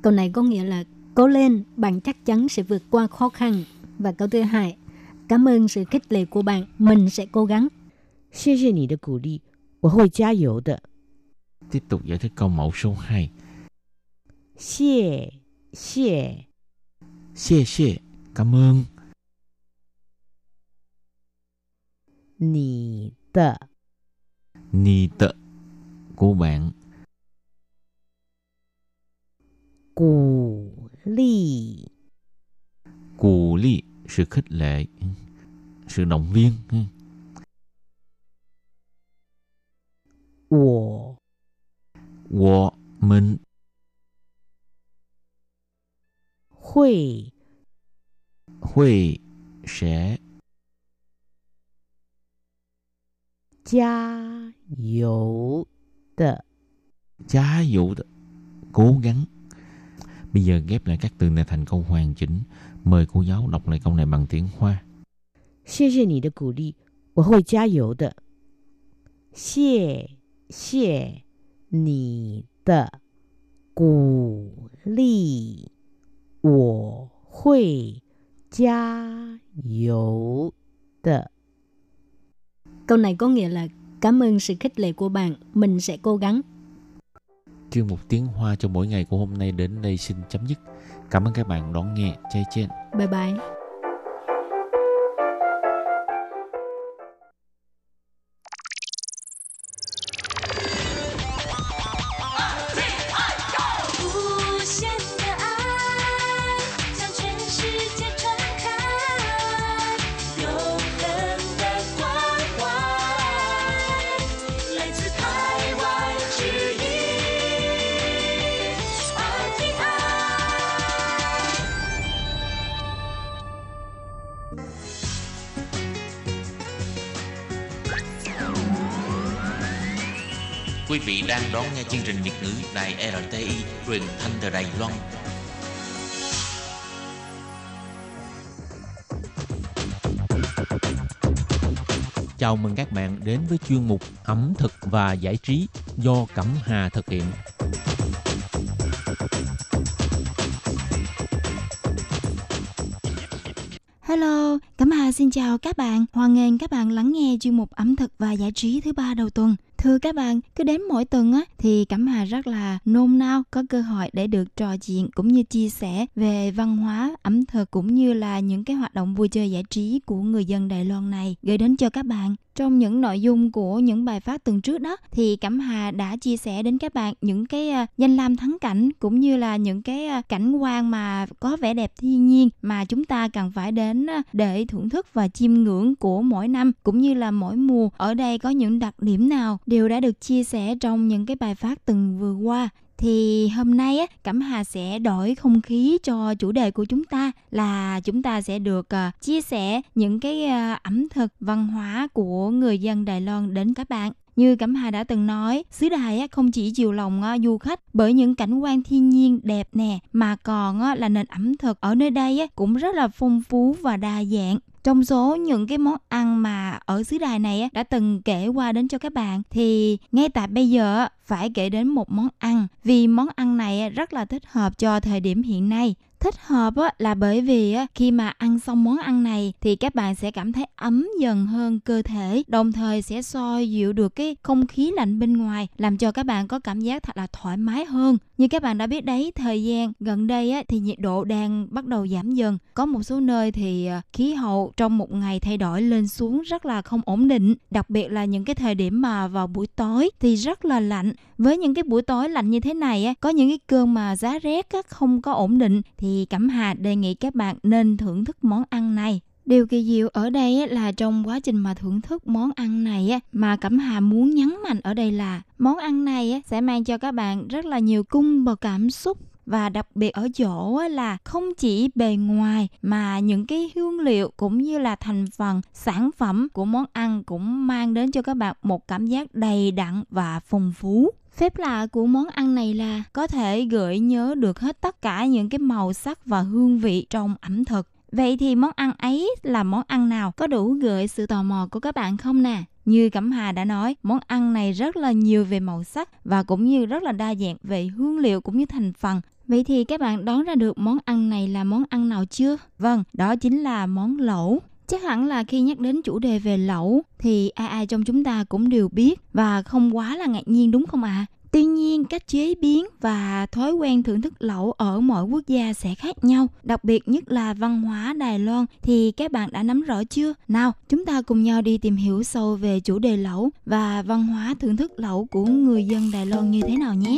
Câu này có nghĩa là cố lên, bạn chắc chắn sẽ vượt qua khó khăn. Và câu thứ hai, cảm ơn sự khích lệ của bạn, mình sẽ cố gắng. 谢谢你的鼓励,我会加油的. Tiếp tục giải thích câu mẫu số 2. 谢谢， cảm ơn. 你的， của bạn. 鼓励， sự khích lệ, sự động viên. 我， mình. 会 sẽ. 加油的 cố gắng. Bây giờ ghép lại các từ này thành câu hoàn chỉnh. Mời cô giáo đọc lại câu này bằng tiếng Hoa. 谢谢你的鼓励,我会加油的. 谢谢你的鼓励。 我会加油的. Câu này có nghĩa là cảm ơn sự khích lệ của bạn, mình sẽ cố gắng. Chuyên mục Tiếng Hoa cho mỗi ngày của hôm nay đến đây xin chấm dứt. Cảm ơn các bạn đón nghe. Chai trên. Bye bye. Quý vị đang đón nghe chương trình Việt ngữ đài RTI truyền thanh từ Đài Loan. Chào mừng các bạn đến với chuyên mục ẩm thực và giải trí do Cẩm Hà thực hiện. Hello, Cẩm Hà xin chào các bạn. Hoan nghênh các bạn lắng nghe chuyên mục ẩm thực và giải trí thứ ba đầu tuần. Thưa các bạn, cứ đến mỗi tuần á thì Cẩm Hà rất là nôn nao có cơ hội để được trò chuyện cũng như chia sẻ về văn hóa, ẩm thực cũng như là những cái hoạt động vui chơi giải trí của người dân Đài Loan này gửi đến cho các bạn. Trong những nội dung của những bài phát tuần trước đó thì Cẩm Hà đã chia sẻ đến các bạn những cái danh lam thắng cảnh cũng như là những cái cảnh quan mà có vẻ đẹp thiên nhiên mà chúng ta cần phải đến để thưởng thức và chiêm ngưỡng của mỗi năm cũng như là mỗi mùa ở đây có những đặc điểm nào, đều đã được chia sẻ trong những cái bài phát tuần vừa qua. Thì hôm nay á, Cẩm Hà sẽ đổi không khí cho chủ đề của chúng ta là chúng ta sẽ được chia sẻ những cái ẩm thực văn hóa của người dân Đài Loan đến các bạn. Như Cẩm Hà đã từng nói, xứ Đài không chỉ chiều lòng du khách bởi những cảnh quan thiên nhiên đẹp nè, mà còn là nền ẩm thực ở nơi đây cũng rất là phong phú và đa dạng. Trong số những cái món ăn mà ở xứ Đài này đã từng kể qua đến cho các bạn thì ngay tại bây giờ phải kể đến một món ăn, vì món ăn này rất là thích hợp cho thời điểm hiện nay. Thích hợp là bởi vì khi mà ăn xong món ăn này thì các bạn sẽ cảm thấy ấm dần hơn cơ thể, đồng thời sẽ soi dịu được cái không khí lạnh bên ngoài, làm cho các bạn có cảm giác thật là thoải mái hơn. Như các bạn đã biết đấy, thời gian gần đây thì nhiệt độ đang bắt đầu giảm dần. Có một số nơi thì khí hậu trong một ngày thay đổi lên xuống rất là không ổn định, đặc biệt là những cái thời điểm mà vào buổi tối thì rất là lạnh. Với những cái buổi tối lạnh như thế này, có những cái cơn mà giá rét không có ổn định thì Cẩm Hà đề nghị các bạn nên thưởng thức món ăn này. Điều kỳ diệu ở đây là trong quá trình mà thưởng thức món ăn này mà Cẩm Hà muốn nhấn mạnh ở đây là món ăn này sẽ mang cho các bạn rất là nhiều cung bậc cảm xúc. Và đặc biệt ở chỗ là không chỉ bề ngoài mà những cái hương liệu cũng như là thành phần sản phẩm của món ăn cũng mang đến cho các bạn một cảm giác đầy đặn và phong phú. Phép lạ của món ăn này là có thể gợi nhớ được hết tất cả những cái màu sắc và hương vị trong ẩm thực. Vậy thì món ăn ấy là món ăn nào, có đủ gợi sự tò mò của các bạn không nè? Như Cẩm Hà đã nói, món ăn này rất là nhiều về màu sắc và cũng như rất là đa dạng về hương liệu cũng như thành phần. Vậy thì các bạn đoán ra được món ăn này là món ăn nào chưa? Vâng, đó chính là món lẩu. Chắc hẳn là khi nhắc đến chủ đề về lẩu thì ai trong chúng ta cũng đều biết và không quá là ngạc nhiên đúng không ạ? Tuy nhiên, cách chế biến và thói quen thưởng thức lẩu ở mỗi quốc gia sẽ khác nhau, đặc biệt nhất là văn hóa Đài Loan thì các bạn đã nắm rõ chưa? Nào, chúng ta cùng nhau đi tìm hiểu sâu về chủ đề lẩu và văn hóa thưởng thức lẩu của người dân Đài Loan như thế nào nhé!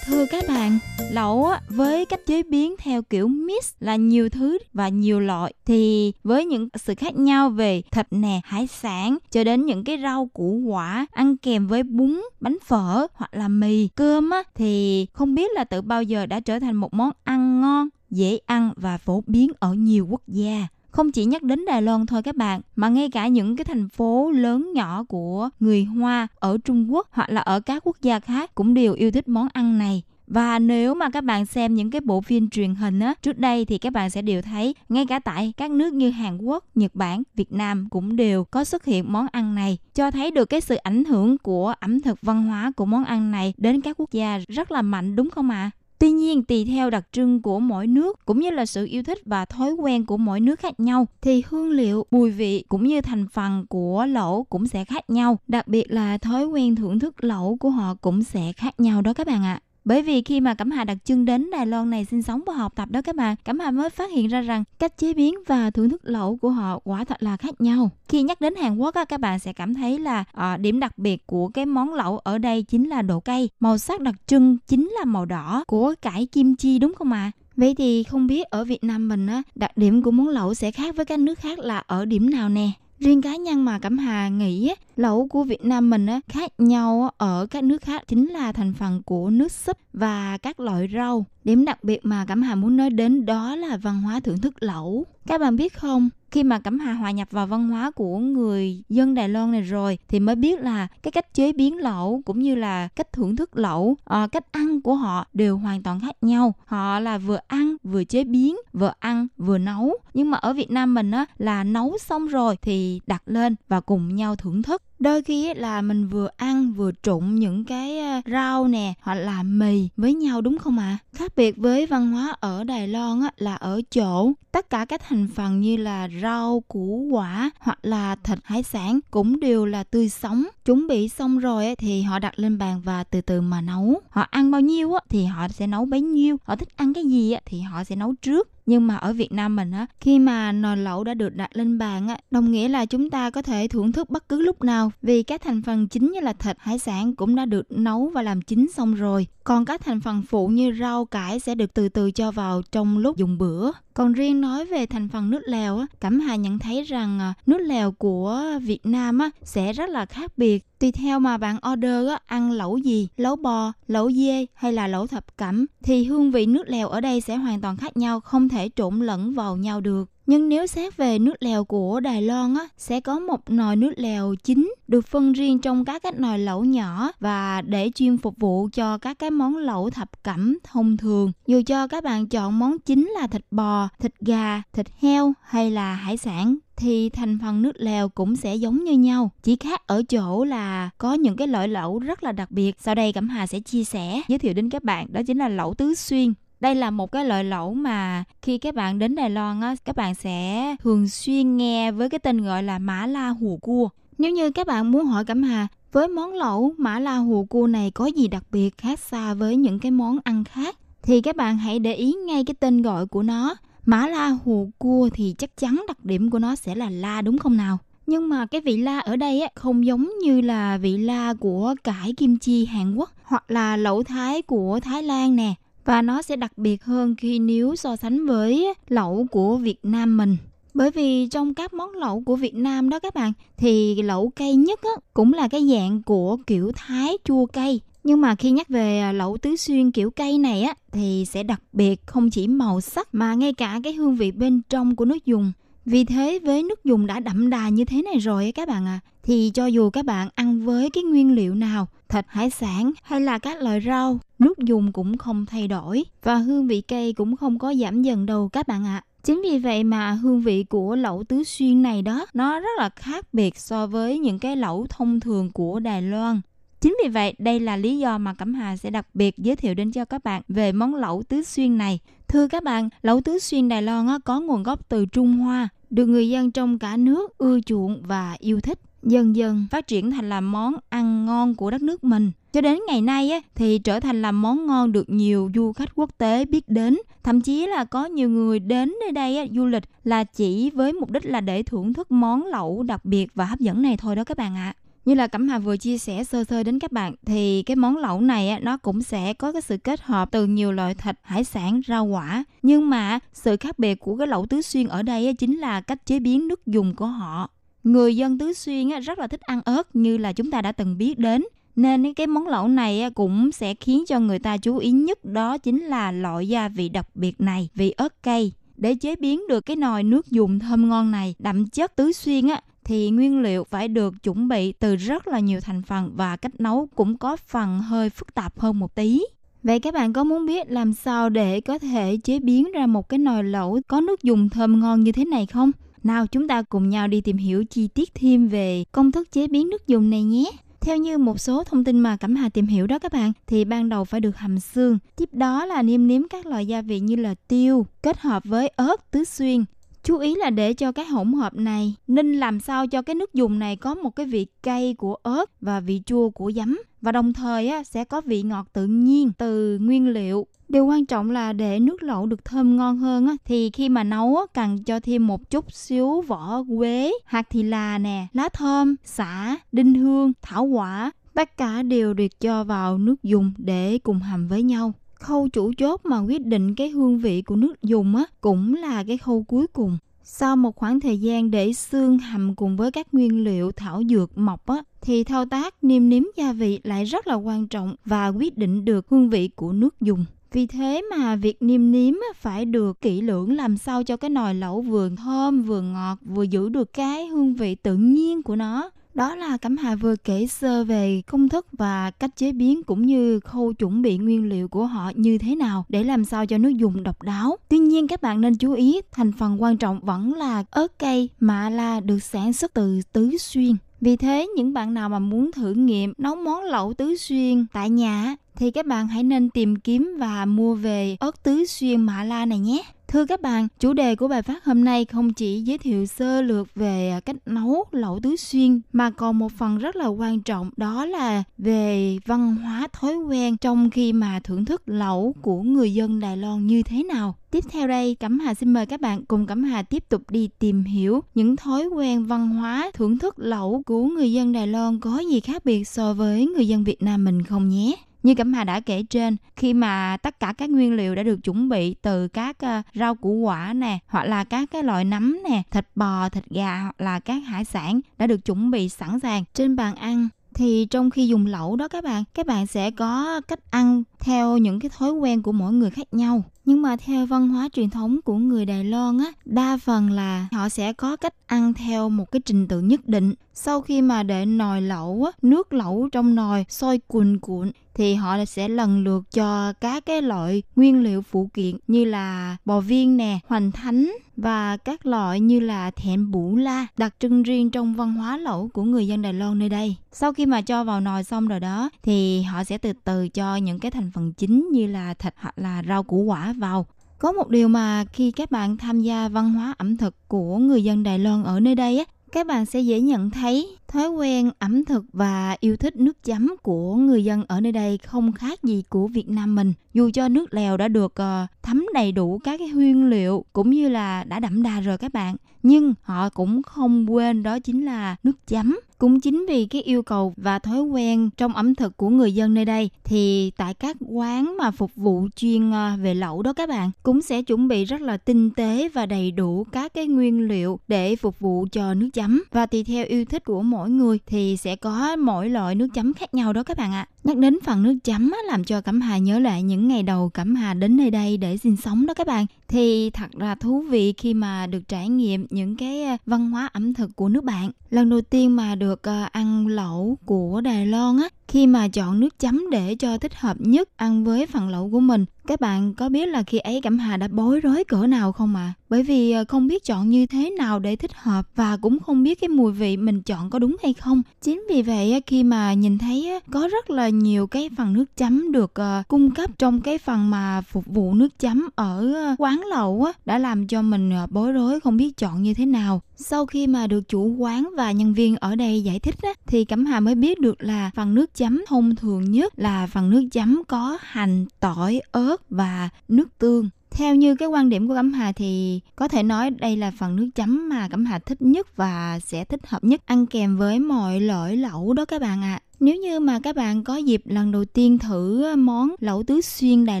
Các bạn, lẩu với cách chế biến theo kiểu mix là nhiều thứ và nhiều loại, thì với những sự khác nhau về thịt nè, hải sản cho đến những cái rau củ quả ăn kèm với bún, bánh phở hoặc là mì, cơm thì không biết là từ bao giờ đã trở thành một món ăn ngon, dễ ăn và phổ biến ở nhiều quốc gia. Không chỉ nhắc đến Đài Loan thôi các bạn, mà ngay cả những cái thành phố lớn nhỏ của người Hoa ở Trung Quốc hoặc là ở các quốc gia khác cũng đều yêu thích món ăn này. Và nếu mà các bạn xem những cái bộ phim truyền hình á, trước đây thì các bạn sẽ đều thấy ngay cả tại các nước như Hàn Quốc, Nhật Bản, Việt Nam cũng đều có xuất hiện món ăn này, cho thấy được cái sự ảnh hưởng của ẩm thực văn hóa của món ăn này đến các quốc gia rất là mạnh, đúng không ạ? Tuy nhiên, tùy theo đặc trưng của mỗi nước cũng như là sự yêu thích và thói quen của mỗi nước khác nhau thì hương liệu, mùi vị cũng như thành phần của lẩu cũng sẽ khác nhau. Đặc biệt là thói quen thưởng thức lẩu của họ cũng sẽ khác nhau đó các bạn ạ. Bởi vì khi mà Cẩm Hà đặc trưng đến Đài Loan này sinh sống và học tập đó các bạn, Cẩm Hà mới phát hiện ra rằng cách chế biến và thưởng thức lẩu của họ quả thật là khác nhau. Khi nhắc đến Hàn Quốc, các bạn sẽ cảm thấy là điểm đặc biệt của cái món lẩu ở đây chính là độ cay. Màu sắc đặc trưng chính là màu đỏ của cải kim chi, đúng không ạ? Vậy thì không biết ở Việt Nam mình á, đặc điểm của món lẩu sẽ khác với các nước khác là ở điểm nào nè? Riêng cá nhân mà Cẩm Hà nghĩ lẩu của Việt Nam mình khác nhau ở các nước khác chính là thành phần của nước súp và các loại rau. Điểm đặc biệt mà Cẩm Hà muốn nói đến đó là văn hóa thưởng thức lẩu. Các bạn biết không, khi mà Cẩm Hà hòa nhập vào văn hóa của người dân Đài Loan này rồi thì mới biết là cái cách chế biến lẩu cũng như là cách thưởng thức lẩu, cách ăn của họ đều hoàn toàn khác nhau. Họ là vừa ăn vừa chế biến, vừa ăn vừa nấu. Nhưng mà ở Việt Nam mình là nấu xong rồi thì đặt lên và cùng nhau thưởng thức. Đôi khi là mình vừa ăn vừa trộn những cái rau nè hoặc là mì với nhau, đúng không ạ? Khác biệt với văn hóa ở Đài Loan là ở chỗ tất cả các thành phần như là rau, củ quả hoặc là thịt, hải sản cũng đều là tươi sống. Chuẩn bị xong rồi thì họ đặt lên bàn và từ từ mà nấu. Họ ăn bao nhiêu thì họ sẽ nấu bấy nhiêu. Họ thích ăn cái gì thì họ sẽ nấu trước. Nhưng mà ở Việt Nam mình khi mà nồi lẩu đã được đặt lên bàn đồng nghĩa là chúng ta có thể thưởng thức bất cứ lúc nào, vì các thành phần chính như là thịt, hải sản cũng đã được nấu và làm chín xong rồi. Còn các thành phần phụ như rau, cải sẽ được từ từ cho vào trong lúc dùng bữa. Còn riêng nói về thành phần nước lèo, Cẩm Hà nhận thấy rằng nước lèo của Việt Nam sẽ rất là khác biệt. Tùy theo mà bạn order ăn lẩu gì, lẩu bò, lẩu dê hay là lẩu thập cẩm, thì hương vị nước lèo ở đây sẽ hoàn toàn khác nhau, không thể trộn lẫn vào nhau được. Nhưng nếu xét về nước lèo của Đài Loan sẽ có một nồi nước lèo chính được phân riêng trong các cái nồi lẩu nhỏ và để chuyên phục vụ cho các cái món lẩu thập cẩm thông thường. Dù cho các bạn chọn món chính là thịt bò, thịt gà, thịt heo hay là hải sản thì thành phần nước lèo cũng sẽ giống như nhau, chỉ khác ở chỗ là có những cái loại lẩu rất là đặc biệt. Sau đây Cẩm Hà sẽ chia sẻ, giới thiệu đến các bạn, đó chính là lẩu tứ xuyên. Đây là một cái loại lẩu mà khi các bạn đến Đài Loan các bạn sẽ thường xuyên nghe với cái tên gọi là mã la hù cua. Nếu như các bạn muốn hỏi Cẩm Hà với món lẩu mã la hù cua này có gì đặc biệt khác xa với những cái món ăn khác thì các bạn hãy để ý ngay cái tên gọi của nó. Mã la hù cua thì chắc chắn đặc điểm của nó sẽ là la, đúng không nào? Nhưng mà cái vị la ở đây không giống như là vị la của cải kim chi Hàn Quốc hoặc là lẩu Thái của Thái Lan nè. Và nó sẽ đặc biệt hơn khi nếu so sánh với lẩu của Việt Nam mình. Bởi vì trong các món lẩu của Việt Nam đó các bạn, thì lẩu cay nhất cũng là cái dạng của kiểu Thái chua cay. Nhưng mà khi nhắc về lẩu tứ xuyên kiểu cay này thì sẽ đặc biệt không chỉ màu sắc mà ngay cả cái hương vị bên trong của nước dùng. Vì thế với nước dùng đã đậm đà như thế này rồi các bạn thì cho dù các bạn ăn với cái nguyên liệu nào, thịt, hải sản hay là các loại rau, nước dùng cũng không thay đổi và hương vị cay cũng không có giảm dần đâu các bạn ạ. Chính vì vậy mà hương vị của lẩu tứ xuyên này đó nó rất là khác biệt so với những cái lẩu thông thường của Đài Loan. Chính vì vậy, đây là lý do mà Cẩm Hà sẽ đặc biệt giới thiệu đến cho các bạn về món lẩu tứ xuyên này. Thưa các bạn, lẩu tứ xuyên Đài Loan có nguồn gốc từ Trung Hoa, được người dân trong cả nước ưa chuộng và yêu thích, dần dần phát triển thành là món ăn ngon của đất nước mình. Cho đến ngày nay thì trở thành là món ngon được nhiều du khách quốc tế biết đến. Thậm chí là có nhiều người đến nơi đây du lịch là chỉ với mục đích là để thưởng thức món lẩu đặc biệt và hấp dẫn này thôi đó các bạn ạ. Như là Cẩm Hà vừa chia sẻ sơ sơ đến các bạn thì cái món lẩu này nó cũng sẽ có cái sự kết hợp từ nhiều loại thịt, hải sản, rau quả. Nhưng mà sự khác biệt của cái lẩu tứ xuyên ở đây chính là cách chế biến nước dùng của họ. Người dân tứ xuyên rất là thích ăn ớt như là chúng ta đã từng biết đến. Nên cái món lẩu này cũng sẽ khiến cho người ta chú ý nhất đó chính là loại gia vị đặc biệt này, vị ớt cay. Để chế biến được cái nồi nước dùng thơm ngon này, đậm chất tứ xuyên thì nguyên liệu phải được chuẩn bị từ rất là nhiều thành phần và cách nấu cũng có phần hơi phức tạp hơn một tí. Vậy các bạn có muốn biết làm sao để có thể chế biến ra một cái nồi lẩu có nước dùng thơm ngon như thế này không? Nào chúng ta cùng nhau đi tìm hiểu chi tiết thêm về công thức chế biến nước dùng này nhé. Theo như một số thông tin mà Cẩm Hà tìm hiểu đó các bạn, thì ban đầu phải được hầm xương. Tiếp đó là nêm nếm các loại gia vị như là tiêu, kết hợp với ớt tứ xuyên. Chú ý là để cho cái hỗn hợp này nên làm sao cho cái nước dùng này có một cái vị cay của ớt và vị chua của giấm. Và đồng thời sẽ có vị ngọt tự nhiên từ nguyên liệu. Điều quan trọng là để nước lẩu được thơm ngon hơn thì khi mà nấu cần cho thêm một chút xíu vỏ quế, hạt thì là nè, lá thơm, sả, đinh hương, thảo quả. Tất cả đều được cho vào nước dùng để cùng hầm với nhau. Khâu chủ chốt mà quyết định cái hương vị của nước dùng cũng là cái khâu cuối cùng. Sau một khoảng thời gian để xương hầm cùng với các nguyên liệu thảo dược mọc thì thao tác nêm nếm gia vị lại rất là quan trọng và quyết định được hương vị của nước dùng. Vì thế mà việc nêm nếm phải được kỹ lưỡng làm sao cho cái nồi lẩu vừa thơm, vừa ngọt, vừa giữ được cái hương vị tự nhiên của nó. Đó là Cẩm Hà vừa kể sơ về công thức và cách chế biến cũng như khâu chuẩn bị nguyên liệu của họ như thế nào để làm sao cho nước dùng độc đáo. Tuy nhiên các bạn nên chú ý thành phần quan trọng vẫn là ớt cay mạ la được sản xuất từ tứ xuyên. Vì thế những bạn nào mà muốn thử nghiệm nấu món lẩu tứ xuyên tại nhà thì các bạn hãy nên tìm kiếm và mua về ớt tứ xuyên mạ la này nhé. Thưa các bạn, chủ đề của bài phát hôm nay không chỉ giới thiệu sơ lược về cách nấu lẩu tứ xuyên mà còn một phần rất là quan trọng đó là về văn hóa thói quen trong khi mà thưởng thức lẩu của người dân Đài Loan như thế nào. Tiếp theo đây, Cẩm Hà xin mời các bạn cùng Cẩm Hà tiếp tục đi tìm hiểu những thói quen văn hóa thưởng thức lẩu của người dân Đài Loan có gì khác biệt so với người dân Việt Nam mình không nhé. Như Cẩm Hà đã kể trên, khi mà tất cả các nguyên liệu đã được chuẩn bị từ các rau củ quả nè, hoặc là các cái loại nấm nè, thịt bò, thịt gà hoặc là các hải sản đã được chuẩn bị sẵn sàng trên bàn ăn. Thì trong khi dùng lẩu đó các bạn sẽ có cách ăn theo những cái thói quen của mỗi người khác nhau. Nhưng mà theo văn hóa truyền thống của người Đài Loan đa phần là họ sẽ có cách ăn theo một cái trình tự nhất định. Sau khi mà để nồi lẩu, nước lẩu trong nồi sôi cuồn cuộn thì họ sẽ lần lượt cho các cái loại nguyên liệu phụ kiện như là bò viên nè, hoành thánh và các loại như là thẹn bủ la đặc trưng riêng trong văn hóa lẩu của người dân Đài Loan nơi đây. Sau khi mà cho vào nồi xong rồi đó thì họ sẽ từ từ cho những cái thành phần chính như là thịt hoặc là rau củ quả vào. Có một điều mà khi các bạn tham gia văn hóa ẩm thực của người dân Đài Loan ở nơi đây các bạn sẽ dễ nhận thấy thói quen ẩm thực và yêu thích nước chấm của người dân ở nơi đây không khác gì của Việt Nam mình. Dù cho nước lèo đã được thấm đầy đủ các cái nguyên liệu cũng như là đã đậm đà rồi các bạn, nhưng họ cũng không quên đó chính là nước chấm. Cũng chính vì cái yêu cầu và thói quen trong ẩm thực của người dân nơi đây thì tại các quán mà phục vụ chuyên về lẩu đó các bạn cũng sẽ chuẩn bị rất là tinh tế và đầy đủ các cái nguyên liệu để phục vụ cho nước chấm. Và tùy theo yêu thích của mỗi người thì sẽ có mỗi loại nước chấm khác nhau đó các bạn ạ. Nhắc đến phần nước chấm làm cho Cẩm Hà nhớ lại những ngày đầu Cẩm Hà đến nơi đây để sinh sống đó các bạn. Thì thật là thú vị khi mà được trải nghiệm những cái văn hóa ẩm thực của nước bạn. Lần đầu tiên mà được ăn lẩu của Đài Loan khi mà chọn nước chấm để cho thích hợp nhất ăn với phần lẩu của mình. Các bạn có biết là khi ấy Cẩm Hà đã bối rối cỡ nào không ạ? Bởi vì không biết chọn như thế nào để thích hợp và cũng không biết cái mùi vị mình chọn có đúng hay không. Chính vì vậy khi mà nhìn thấy có rất là nhiều cái phần nước chấm được cung cấp trong cái phần mà phục vụ nước chấm ở quán lẩu đã làm cho mình bối rối không biết chọn như thế nào. Sau khi mà được chủ quán và nhân viên ở đây giải thích thì Cẩm Hà mới biết được là phần nước chấm thông thường nhất là phần nước chấm có hành, tỏi, ớt và nước tương. Theo như cái quan điểm của Cẩm Hà thì có thể nói đây là phần nước chấm mà Cẩm Hà thích nhất và sẽ thích hợp nhất ăn kèm với mọi loại lẩu đó các bạn ạ. Nếu như mà các bạn có dịp lần đầu tiên thử món lẩu tứ xuyên Đài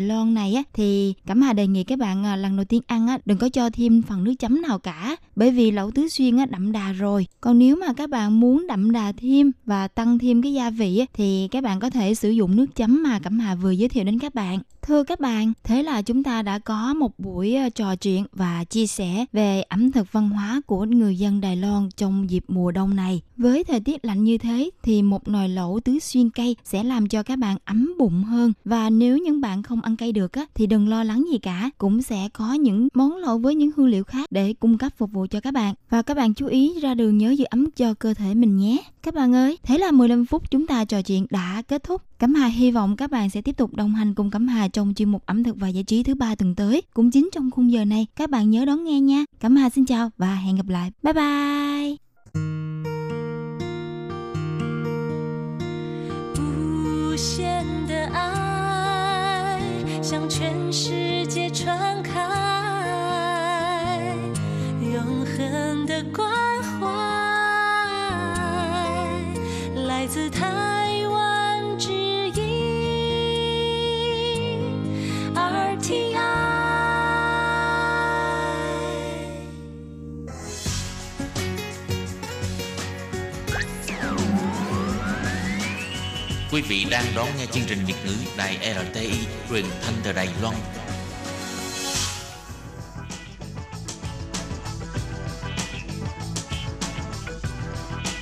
Loan này thì Cẩm Hà đề nghị các bạn lần đầu tiên ăn đừng có cho thêm phần nước chấm nào cả, bởi vì lẩu tứ xuyên đậm đà rồi. Còn nếu mà các bạn muốn đậm đà thêm và tăng thêm cái gia vị thì các bạn có thể sử dụng nước chấm mà Cẩm Hà vừa giới thiệu đến các bạn. Thưa các bạn, thế là chúng ta đã có một buổi trò chuyện và chia sẻ về ẩm thực văn hóa của người dân Đài Loan trong dịp mùa đông này. Với thời tiết lạnh như thế thì một nồi lẩu đậu tứ xuyên cay sẽ làm cho các bạn ấm bụng hơn. Và nếu những bạn không ăn cay được á, thì đừng lo lắng gì cả, cũng sẽ có những món lẩu với những hương liệu khác để cung cấp phục vụ cho các bạn. Và các bạn chú ý ra đường nhớ giữ ấm cho cơ thể mình nhé. Các bạn ơi, thế là 15 phút chúng ta trò chuyện đã kết thúc. Cẩm Hà hy vọng các bạn sẽ tiếp tục đồng hành cùng Cẩm Hà trong chuyên mục ẩm thực và giải trí thứ 3 tuần tới, cũng chính trong khung giờ này. Các bạn nhớ đón nghe nha. Cẩm Hà xin chào và hẹn gặp lại. Bye bye. Quý vị đang đón nghe chương trình Việt ngữ Đài RTI truyền thanh từ Đài Loan.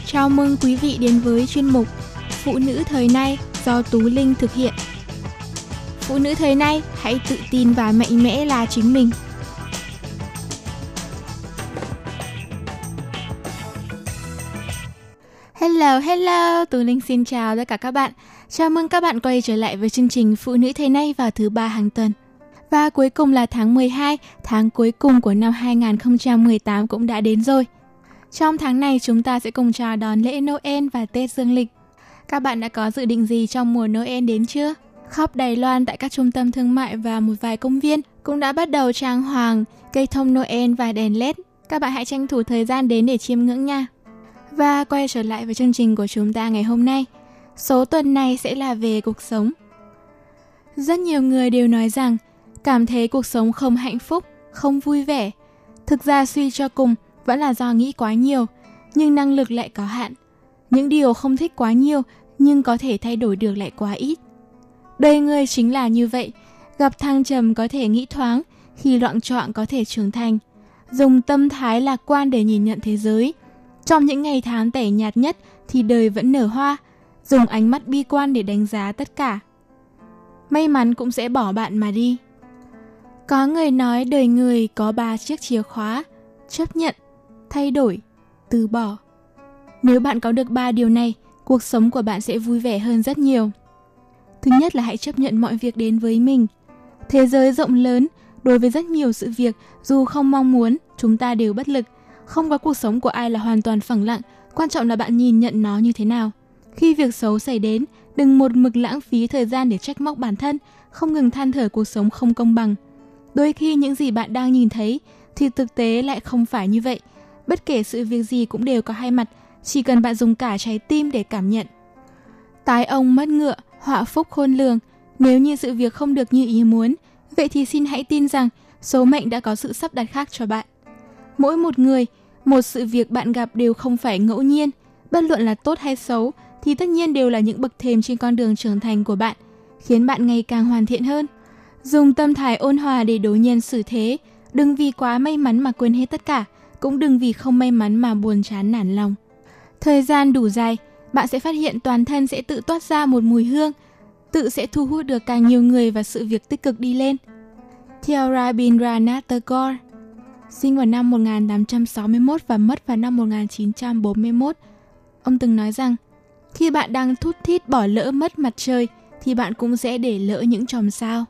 Chào mừng quý vị đến với chuyên mục Phụ nữ thời nay do Tú Linh thực hiện. Phụ nữ thời nay hãy tự tin và mạnh mẽ là chính mình. Hello, Tú Linh xin chào tất cả các bạn. Chào mừng các bạn quay trở lại với chương trình Phụ nữ thế này vào thứ 3 hàng tuần. Và cuối cùng là tháng 12, tháng cuối cùng của năm 2018 cũng đã đến rồi. Trong tháng này chúng ta sẽ cùng chào đón lễ Noel và Tết Dương lịch. Các bạn đã có dự định gì trong mùa Noel đến chưa? Khắp Đài Loan tại các trung tâm thương mại và một vài công viên cũng đã bắt đầu trang hoàng cây thông Noel và đèn LED. Các bạn hãy tranh thủ thời gian đến để chiêm ngưỡng nha. Và quay trở lại với chương trình của chúng ta ngày hôm nay. Số tuần này sẽ là về cuộc sống. Rất nhiều người đều nói rằng cảm thấy cuộc sống không hạnh phúc, không vui vẻ. Thực ra suy cho cùng vẫn là do nghĩ quá nhiều, nhưng năng lực lại có hạn. Những điều không thích quá nhiều nhưng có thể thay đổi được lại quá ít. Đời người chính là như vậy, gặp thăng trầm có thể nghĩ thoáng, khi loạng choạng có thể trưởng thành. Dùng tâm thái lạc quan để nhìn nhận thế giới. Trong những ngày tháng tẻ nhạt nhất thì đời vẫn nở hoa, dùng ánh mắt bi quan để đánh giá tất cả. May mắn cũng sẽ bỏ bạn mà đi. Có người nói đời người có 3 chiếc chìa khóa: chấp nhận, thay đổi, từ bỏ. Nếu bạn có được 3 điều này, cuộc sống của bạn sẽ vui vẻ hơn rất nhiều. Thứ nhất là hãy chấp nhận mọi việc đến với mình. Thế giới rộng lớn, đối với rất nhiều sự việc, dù không mong muốn, chúng ta đều bất lực. Không có cuộc sống của ai là hoàn toàn phẳng lặng, quan trọng là bạn nhìn nhận nó như thế nào. Khi việc xấu xảy đến, đừng một mực lãng phí thời gian để trách móc bản thân, không ngừng than thở cuộc sống không công bằng. Đôi khi những gì bạn đang nhìn thấy thì thực tế lại không phải như vậy. Bất kể sự việc gì cũng đều có hai mặt, chỉ cần bạn dùng cả trái tim để cảm nhận. Tái ông mất ngựa, họa phúc khôn lường. Nếu như sự việc không được như ý muốn, vậy thì xin hãy tin rằng số mệnh đã có sự sắp đặt khác cho bạn. Mỗi một người, một sự việc bạn gặp đều không phải ngẫu nhiên. Bất luận là tốt hay xấu thì tất nhiên đều là những bậc thềm trên con đường trưởng thành của bạn, khiến bạn ngày càng hoàn thiện hơn. Dùng tâm thái ôn hòa để đối nhân xử thế. Đừng vì quá may mắn mà quên hết tất cả, cũng đừng vì không may mắn mà buồn chán nản lòng. Thời gian đủ dài, bạn sẽ phát hiện toàn thân sẽ tự toát ra một mùi hương, tự sẽ thu hút được càng nhiều người và sự việc tích cực đi lên. Theo Rabindranath Tagore, sinh vào năm 1861 và mất vào năm 1941, ông từng nói rằng khi bạn đang thút thít bỏ lỡ mất mặt trời thì bạn cũng sẽ để lỡ những chòm sao.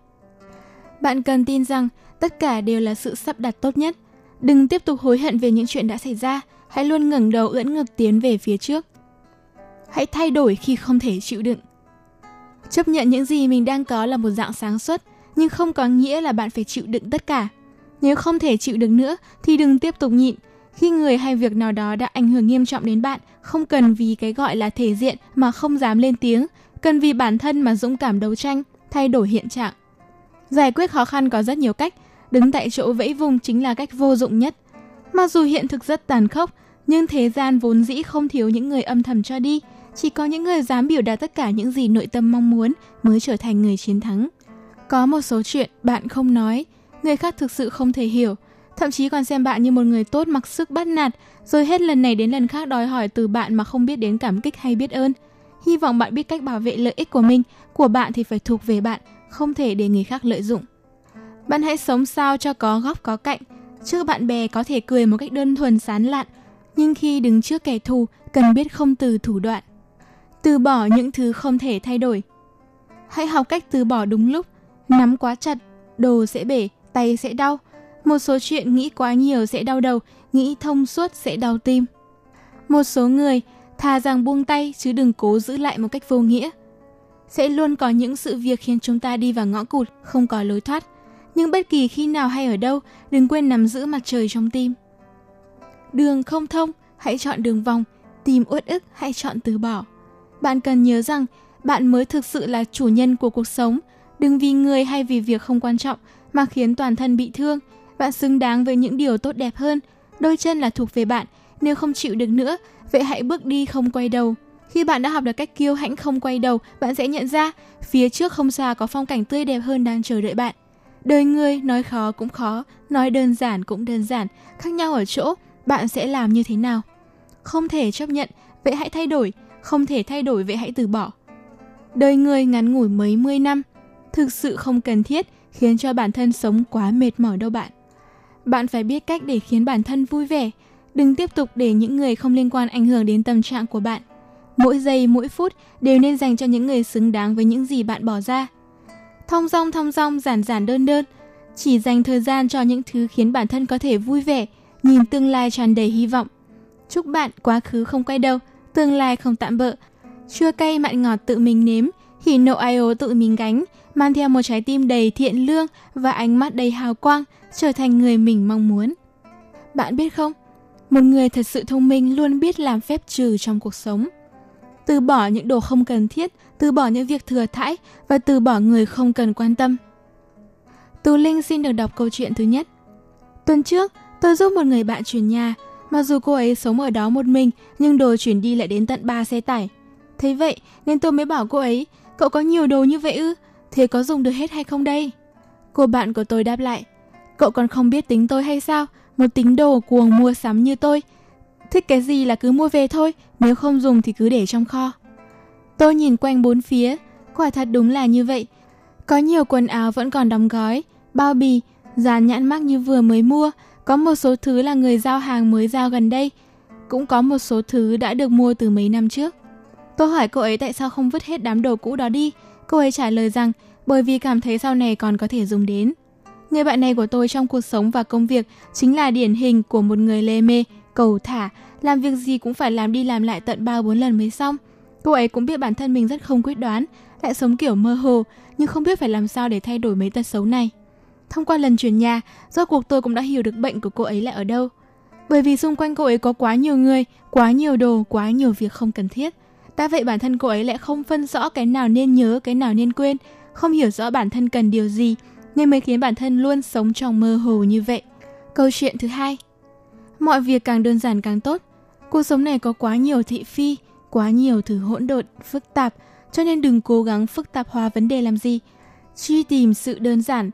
Bạn cần tin rằng tất cả đều là sự sắp đặt tốt nhất. Đừng tiếp tục hối hận về những chuyện đã xảy ra, hãy luôn ngẩng đầu ưỡn ngực tiến về phía trước. Hãy thay đổi khi không thể chịu đựng. Chấp nhận những gì mình đang có là một dạng sáng suốt, nhưng không có nghĩa là bạn phải chịu đựng tất cả. Nếu không thể chịu được nữa thì đừng tiếp tục nhịn. Khi người hay việc nào đó đã ảnh hưởng nghiêm trọng đến bạn, không cần vì cái gọi là thể diện mà không dám lên tiếng, cần vì bản thân mà dũng cảm đấu tranh, thay đổi hiện trạng. Giải quyết khó khăn có rất nhiều cách, đứng tại chỗ vẫy vùng chính là cách vô dụng nhất. Mặc dù hiện thực rất tàn khốc, nhưng thế gian vốn dĩ không thiếu những người âm thầm cho đi, chỉ có những người dám biểu đạt tất cả những gì nội tâm mong muốn mới trở thành người chiến thắng. Có một số chuyện bạn không nói, người khác thực sự không thể hiểu, thậm chí còn xem bạn như một người tốt mặc sức bắt nạt, rồi hết lần này đến lần khác đòi hỏi từ bạn mà không biết đến cảm kích hay biết ơn. Hy vọng bạn biết cách bảo vệ lợi ích của mình, của bạn thì phải thuộc về bạn, không thể để người khác lợi dụng. Bạn hãy sống sao cho có góc có cạnh. Trước bạn bè có thể cười một cách đơn thuần sán lạn, nhưng khi đứng trước kẻ thù, cần biết không từ thủ đoạn. Từ bỏ những thứ không thể thay đổi. Hãy học cách từ bỏ đúng lúc, nắm quá chặt, đồ sẽ bể, tay sẽ đau. Một số chuyện nghĩ quá nhiều sẽ đau đầu, nghĩ thông suốt sẽ đau tim. Một số người thà rằng buông tay chứ đừng cố giữ lại một cách vô nghĩa. Sẽ luôn có những sự việc khiến chúng ta đi vào ngõ cụt, không có lối thoát. Nhưng bất kỳ khi nào hay ở đâu, đừng quên nắm giữ mặt trời trong tim. Đường không thông, hãy chọn đường vòng. Tìm uất ức, hãy chọn từ bỏ. Bạn cần nhớ rằng, bạn mới thực sự là chủ nhân của cuộc sống. Đừng vì người hay vì việc không quan trọng mà khiến toàn thân bị thương. Bạn xứng đáng với những điều tốt đẹp hơn. Đôi chân là thuộc về bạn. Nếu không chịu được nữa, vậy hãy bước đi không quay đầu. Khi bạn đã học được cách kiêu hãnh không quay đầu, bạn sẽ nhận ra phía trước không xa có phong cảnh tươi đẹp hơn đang chờ đợi bạn. Đời người nói khó cũng khó, nói đơn giản cũng đơn giản. Khác nhau ở chỗ, bạn sẽ làm như thế nào? Không thể chấp nhận, vậy hãy thay đổi. Không thể thay đổi, vậy hãy từ bỏ. Đời người ngắn ngủi mấy mươi năm, thực sự không cần thiết khiến cho bản thân sống quá mệt mỏi đâu bạn. Bạn phải biết cách để khiến bản thân vui vẻ. Đừng tiếp tục để những người không liên quan ảnh hưởng đến tâm trạng của bạn. Mỗi giây, mỗi phút đều nên dành cho những người xứng đáng với những gì bạn bỏ ra. Thong dong, giản giản đơn đơn. Chỉ dành thời gian cho những thứ khiến bản thân có thể vui vẻ, nhìn tương lai tràn đầy hy vọng. Chúc bạn quá khứ không quay đầu, tương lai không tạm bợ. Chua cay mặn ngọt tự mình nếm, hỉ nộ ai ố tự mình gánh. Mang theo một trái tim đầy thiện lương và ánh mắt đầy hào quang, trở thành người mình mong muốn. Bạn biết không? Một người thật sự thông minh luôn biết làm phép trừ trong cuộc sống. Từ bỏ những đồ không cần thiết, từ bỏ những việc thừa thãi và từ bỏ người không cần quan tâm. Tú Linh xin được đọc câu chuyện thứ nhất. Tuần trước, tôi giúp một người bạn chuyển nhà. Mặc dù cô ấy sống ở đó một mình, nhưng đồ chuyển đi lại đến tận 3 xe tải. Thế vậy nên tôi mới bảo cô ấy, cậu có nhiều đồ như vậy ư? Thế có dùng được hết hay không đây? Cô bạn của tôi đáp lại, cậu còn không biết tính tôi hay sao? Một tín đồ cuồng mua sắm như tôi. Thích cái gì là cứ mua về thôi, nếu không dùng thì cứ để trong kho. Tôi nhìn quanh bốn phía, quả thật đúng là như vậy. Có nhiều quần áo vẫn còn đóng gói, bao bì, dán nhãn mác như vừa mới mua. Có một số thứ là người giao hàng mới giao gần đây. Cũng có một số thứ đã được mua từ mấy năm trước. Tôi hỏi cô ấy tại sao không vứt hết đám đồ cũ đó đi. Cô ấy trả lời rằng bởi vì cảm thấy sau này còn có thể dùng đến. Người bạn này của tôi trong cuộc sống và công việc chính là điển hình của một người lê mê, cầu thả, làm việc gì cũng phải làm đi làm lại tận 3-4 lần mới xong. Cô ấy cũng biết bản thân mình rất không quyết đoán, lại sống kiểu mơ hồ, nhưng không biết phải làm sao để thay đổi mấy tật xấu này. Thông qua lần chuyển nhà, rốt cuộc tôi cũng đã hiểu được bệnh của cô ấy là ở đâu. Bởi vì xung quanh cô ấy có quá nhiều người, quá nhiều đồ, quá nhiều việc không cần thiết. Đã vậy bản thân cô ấy lại không phân rõ cái nào nên nhớ, cái nào nên quên, không hiểu rõ bản thân cần điều gì, nên mới khiến bản thân luôn sống trong mơ hồ như vậy. Câu chuyện thứ hai. Mọi việc càng đơn giản càng tốt. Cuộc sống này có quá nhiều thị phi, quá nhiều thứ hỗn độn, phức tạp, cho nên đừng cố gắng phức tạp hóa vấn đề làm gì. Truy tìm sự đơn giản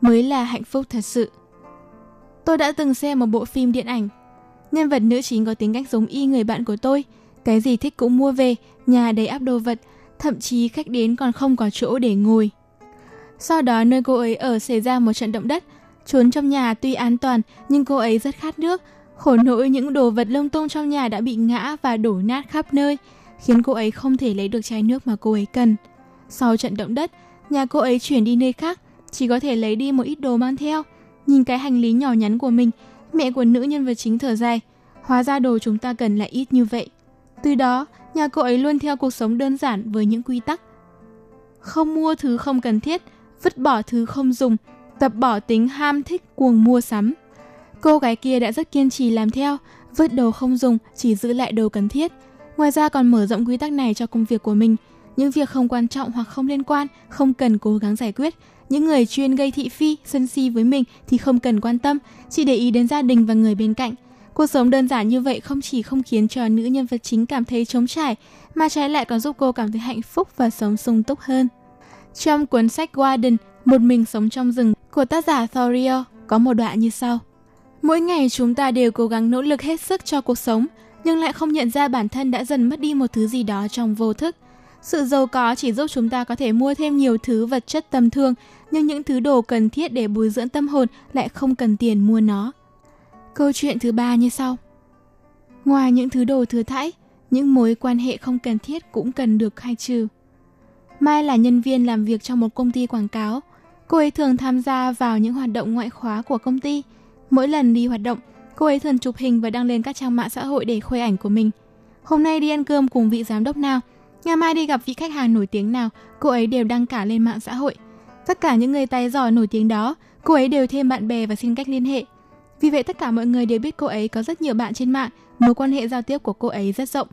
mới là hạnh phúc thật sự. Tôi đã từng xem một bộ phim điện ảnh. Nhân vật nữ chính có tính cách giống y người bạn của tôi. Cái gì thích cũng mua về, nhà đầy ắp đồ vật, thậm chí khách đến còn không có chỗ để ngồi. Sau đó nơi cô ấy ở xảy ra một trận động đất. Trốn trong nhà tuy an toàn nhưng cô ấy rất khát nước. Khổ nỗi những đồ vật lung tung trong nhà đã bị ngã và đổ nát khắp nơi, khiến cô ấy không thể lấy được chai nước mà cô ấy cần. Sau trận động đất, nhà cô ấy chuyển đi nơi khác, chỉ có thể lấy đi một ít đồ mang theo. Nhìn cái hành lý nhỏ nhắn của mình, mẹ của nữ nhân vật chính thở dài. Hóa ra đồ chúng ta cần lại ít như vậy. Từ đó, nhà cô ấy luôn theo cuộc sống đơn giản với những quy tắc. Không mua thứ không cần thiết, vứt bỏ thứ không dùng, tập bỏ tính ham thích cuồng mua sắm. Cô gái kia đã rất kiên trì làm theo, vứt đồ không dùng, chỉ giữ lại đồ cần thiết. Ngoài ra còn mở rộng quy tắc này cho công việc của mình. Những việc không quan trọng hoặc không liên quan, không cần cố gắng giải quyết. Những người chuyên gây thị phi, sân si với mình thì không cần quan tâm, chỉ để ý đến gia đình và người bên cạnh. Cuộc sống đơn giản như vậy không chỉ không khiến cho nữ nhân vật chính cảm thấy trống trải, mà trái lại còn giúp cô cảm thấy hạnh phúc và sống sung túc hơn. Trong cuốn sách Warden, Một mình sống trong rừng của tác giả Thoreau có một đoạn như sau. Mỗi ngày chúng ta đều cố gắng nỗ lực hết sức cho cuộc sống, nhưng lại không nhận ra bản thân đã dần mất đi một thứ gì đó trong vô thức. Sự giàu có chỉ giúp chúng ta có thể mua thêm nhiều thứ vật chất tầm thường, nhưng những thứ đồ cần thiết để bồi dưỡng tâm hồn lại không cần tiền mua nó. Câu chuyện thứ 3 như sau. Ngoài những thứ đồ thừa thãi, những mối quan hệ không cần thiết cũng cần được khai trừ. Mai là nhân viên làm việc trong một công ty quảng cáo. Cô ấy thường tham gia vào những hoạt động ngoại khóa của công ty. Mỗi lần đi hoạt động, cô ấy thường chụp hình và đăng lên các trang mạng xã hội để khoe ảnh của mình. Hôm nay đi ăn cơm cùng vị giám đốc nào, ngày mai đi gặp vị khách hàng nổi tiếng nào, cô ấy đều đăng cả lên mạng xã hội. Tất cả những người tài giỏi nổi tiếng đó, cô ấy đều thêm bạn bè và xin cách liên hệ. Vì vậy tất cả mọi người đều biết cô ấy có rất nhiều bạn trên mạng, mối quan hệ giao tiếp của cô ấy rất rộng.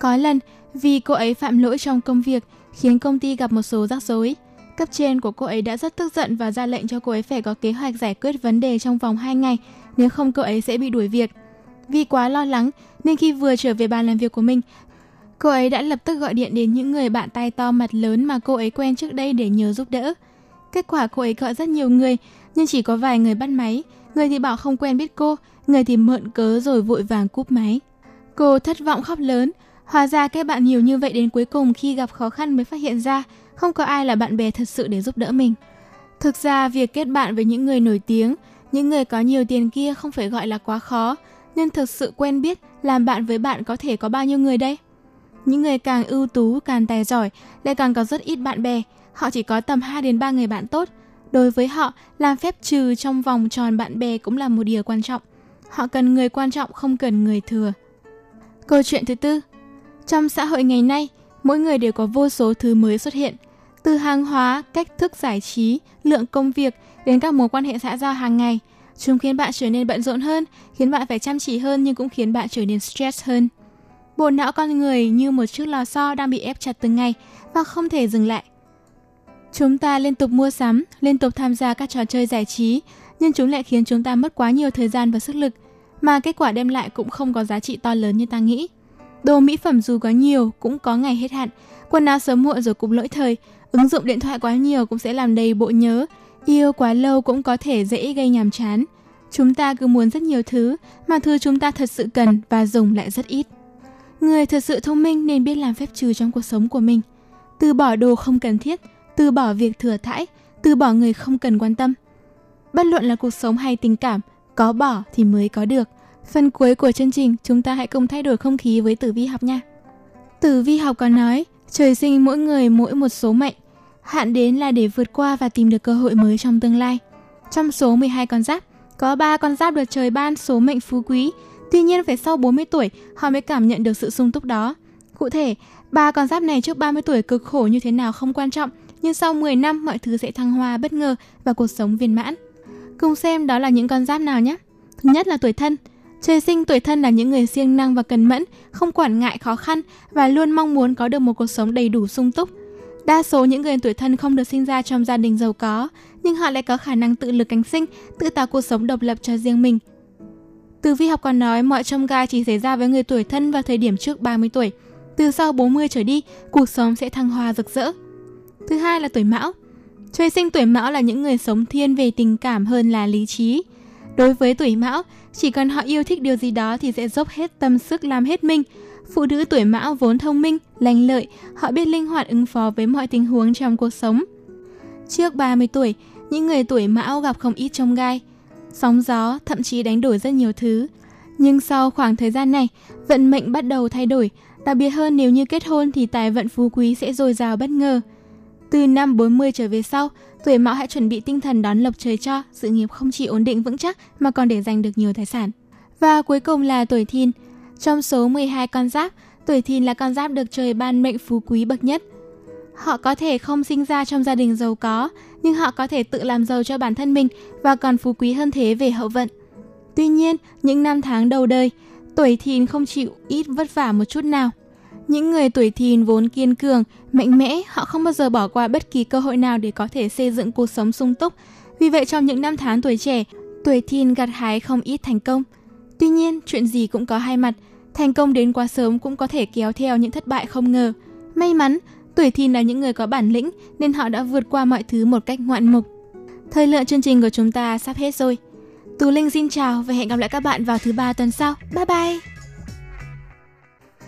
Có lần, vì cô ấy phạm lỗi trong công việc, khiến công ty gặp một số rắc rối. Cấp trên của cô ấy đã rất tức giận và ra lệnh cho cô ấy phải có kế hoạch giải quyết vấn đề trong vòng 2 ngày, nếu không cô ấy sẽ bị đuổi việc. Vì quá lo lắng, nên khi vừa trở về bàn làm việc của mình, cô ấy đã lập tức gọi điện đến những người bạn tai to mặt lớn mà cô ấy quen trước đây để nhờ giúp đỡ. Kết quả cô ấy gọi rất nhiều người, nhưng chỉ có vài người bắt máy, người thì bảo không quen biết cô, người thì mượn cớ rồi vội vàng cúp máy. Cô thất vọng khóc lớn, hóa ra các bạn nhiều như vậy đến cuối cùng khi gặp khó khăn mới phát hiện ra không có ai là bạn bè thật sự để giúp đỡ mình. Thực ra việc kết bạn với những người nổi tiếng, những người có nhiều tiền kia không phải gọi là quá khó, nên thực sự quen biết, làm bạn với bạn có thể có bao nhiêu người đây? Những người càng ưu tú, càng tài giỏi lại càng có rất ít bạn bè, họ chỉ có tầm 2 đến 3 người bạn tốt. Đối với họ, làm phép trừ trong vòng tròn bạn bè cũng là một điều quan trọng. Họ cần người quan trọng, không cần người thừa. Câu chuyện thứ 4. Trong xã hội ngày nay, mỗi người đều có vô số thứ mới xuất hiện. Từ hàng hóa, cách thức giải trí, lượng công việc đến các mối quan hệ xã giao hàng ngày. Chúng khiến bạn trở nên bận rộn hơn, khiến bạn phải chăm chỉ hơn nhưng cũng khiến bạn trở nên stress hơn. Bộ não con người như một chiếc lò xo đang bị ép chặt từng ngày và không thể dừng lại. Chúng ta liên tục mua sắm, liên tục tham gia các trò chơi giải trí, nhưng chúng lại khiến chúng ta mất quá nhiều thời gian và sức lực, mà kết quả đem lại cũng không có giá trị to lớn như ta nghĩ. Đồ mỹ phẩm dù có nhiều cũng có ngày hết hạn, quần áo sớm muộn rồi cũng lỗi thời, ứng dụng điện thoại quá nhiều cũng sẽ làm đầy bộ nhớ, yêu quá lâu cũng có thể dễ gây nhàm chán. Chúng ta cứ muốn rất nhiều thứ, mà thứ chúng ta thật sự cần và dùng lại rất ít. Người thật sự thông minh nên biết làm phép trừ trong cuộc sống của mình. Từ bỏ đồ không cần thiết, từ bỏ việc thừa thãi, từ bỏ người không cần quan tâm. Bất luận là cuộc sống hay tình cảm, có bỏ thì mới có được. Phần cuối của chương trình, chúng ta hãy cùng thay đổi không khí với tử vi học nha. Tử vi học có nói, trời sinh mỗi người mỗi một số mệnh. Hạn đến là để vượt qua và tìm được cơ hội mới trong tương lai. Trong số 12 con giáp, có 3 con giáp được trời ban số mệnh phú quý. Tuy nhiên phải sau 40 tuổi, họ mới cảm nhận được sự sung túc đó. Cụ thể, 3 con giáp này trước 30 tuổi cực khổ như thế nào không quan trọng, nhưng sau 10 năm mọi thứ sẽ thăng hoa bất ngờ và cuộc sống viên mãn. Cùng xem đó là những con giáp nào nhé. Thứ nhất là tuổi Thân. Trời sinh tuổi Thân là những người siêng năng và cần mẫn, không quản ngại khó khăn và luôn mong muốn có được một cuộc sống đầy đủ sung túc. Đa số những người tuổi Thân không được sinh ra trong gia đình giàu có, nhưng họ lại có khả năng tự lực cánh sinh, tự tạo cuộc sống độc lập cho riêng mình. Tử vi học còn nói mọi chông gai chỉ xảy ra với người tuổi Thân vào thời điểm trước 30 tuổi. Từ sau 40 trở đi, cuộc sống sẽ thăng hoa rực rỡ. Thứ hai là tuổi Mão. Trời sinh tuổi Mão là những người sống thiên về tình cảm hơn là lý trí. Đối với tuổi Mão, chỉ cần họ yêu thích điều gì đó thì sẽ dốc hết tâm sức làm hết mình. Phụ nữ tuổi Mão vốn thông minh, lành lợi, họ biết linh hoạt ứng phó với mọi tình huống trong cuộc sống. Trước 30 tuổi, những người tuổi Mão gặp không ít chông gai, sóng gió, thậm chí đánh đổi rất nhiều thứ. Nhưng sau khoảng thời gian này, vận mệnh bắt đầu thay đổi, đặc biệt hơn nếu như kết hôn thì tài vận phú quý sẽ dồi dào bất ngờ. Từ năm 40 trở về sau, tuổi Mão hãy chuẩn bị tinh thần đón lộc trời cho, sự nghiệp không chỉ ổn định vững chắc mà còn để giành được nhiều tài sản. Và cuối cùng là tuổi Thìn. Trong số 12 con giáp, tuổi Thìn là con giáp được trời ban mệnh phú quý bậc nhất. Họ có thể không sinh ra trong gia đình giàu có, nhưng họ có thể tự làm giàu cho bản thân mình và còn phú quý hơn thế về hậu vận. Tuy nhiên, những năm tháng đầu đời, tuổi Thìn không chịu ít vất vả một chút nào. Những người tuổi Thìn vốn kiên cường, mạnh mẽ, họ không bao giờ bỏ qua bất kỳ cơ hội nào để có thể xây dựng cuộc sống sung túc. Vì vậy trong những năm tháng tuổi trẻ, tuổi Thìn gặt hái không ít thành công. Tuy nhiên, chuyện gì cũng có hai mặt, thành công đến quá sớm cũng có thể kéo theo những thất bại không ngờ. May mắn, tuổi Thìn là những người có bản lĩnh nên họ đã vượt qua mọi thứ một cách ngoạn mục. Thời lượng chương trình của chúng ta sắp hết rồi. Tú Linh xin chào và hẹn gặp lại các bạn vào thứ 3 tuần sau. Bye bye!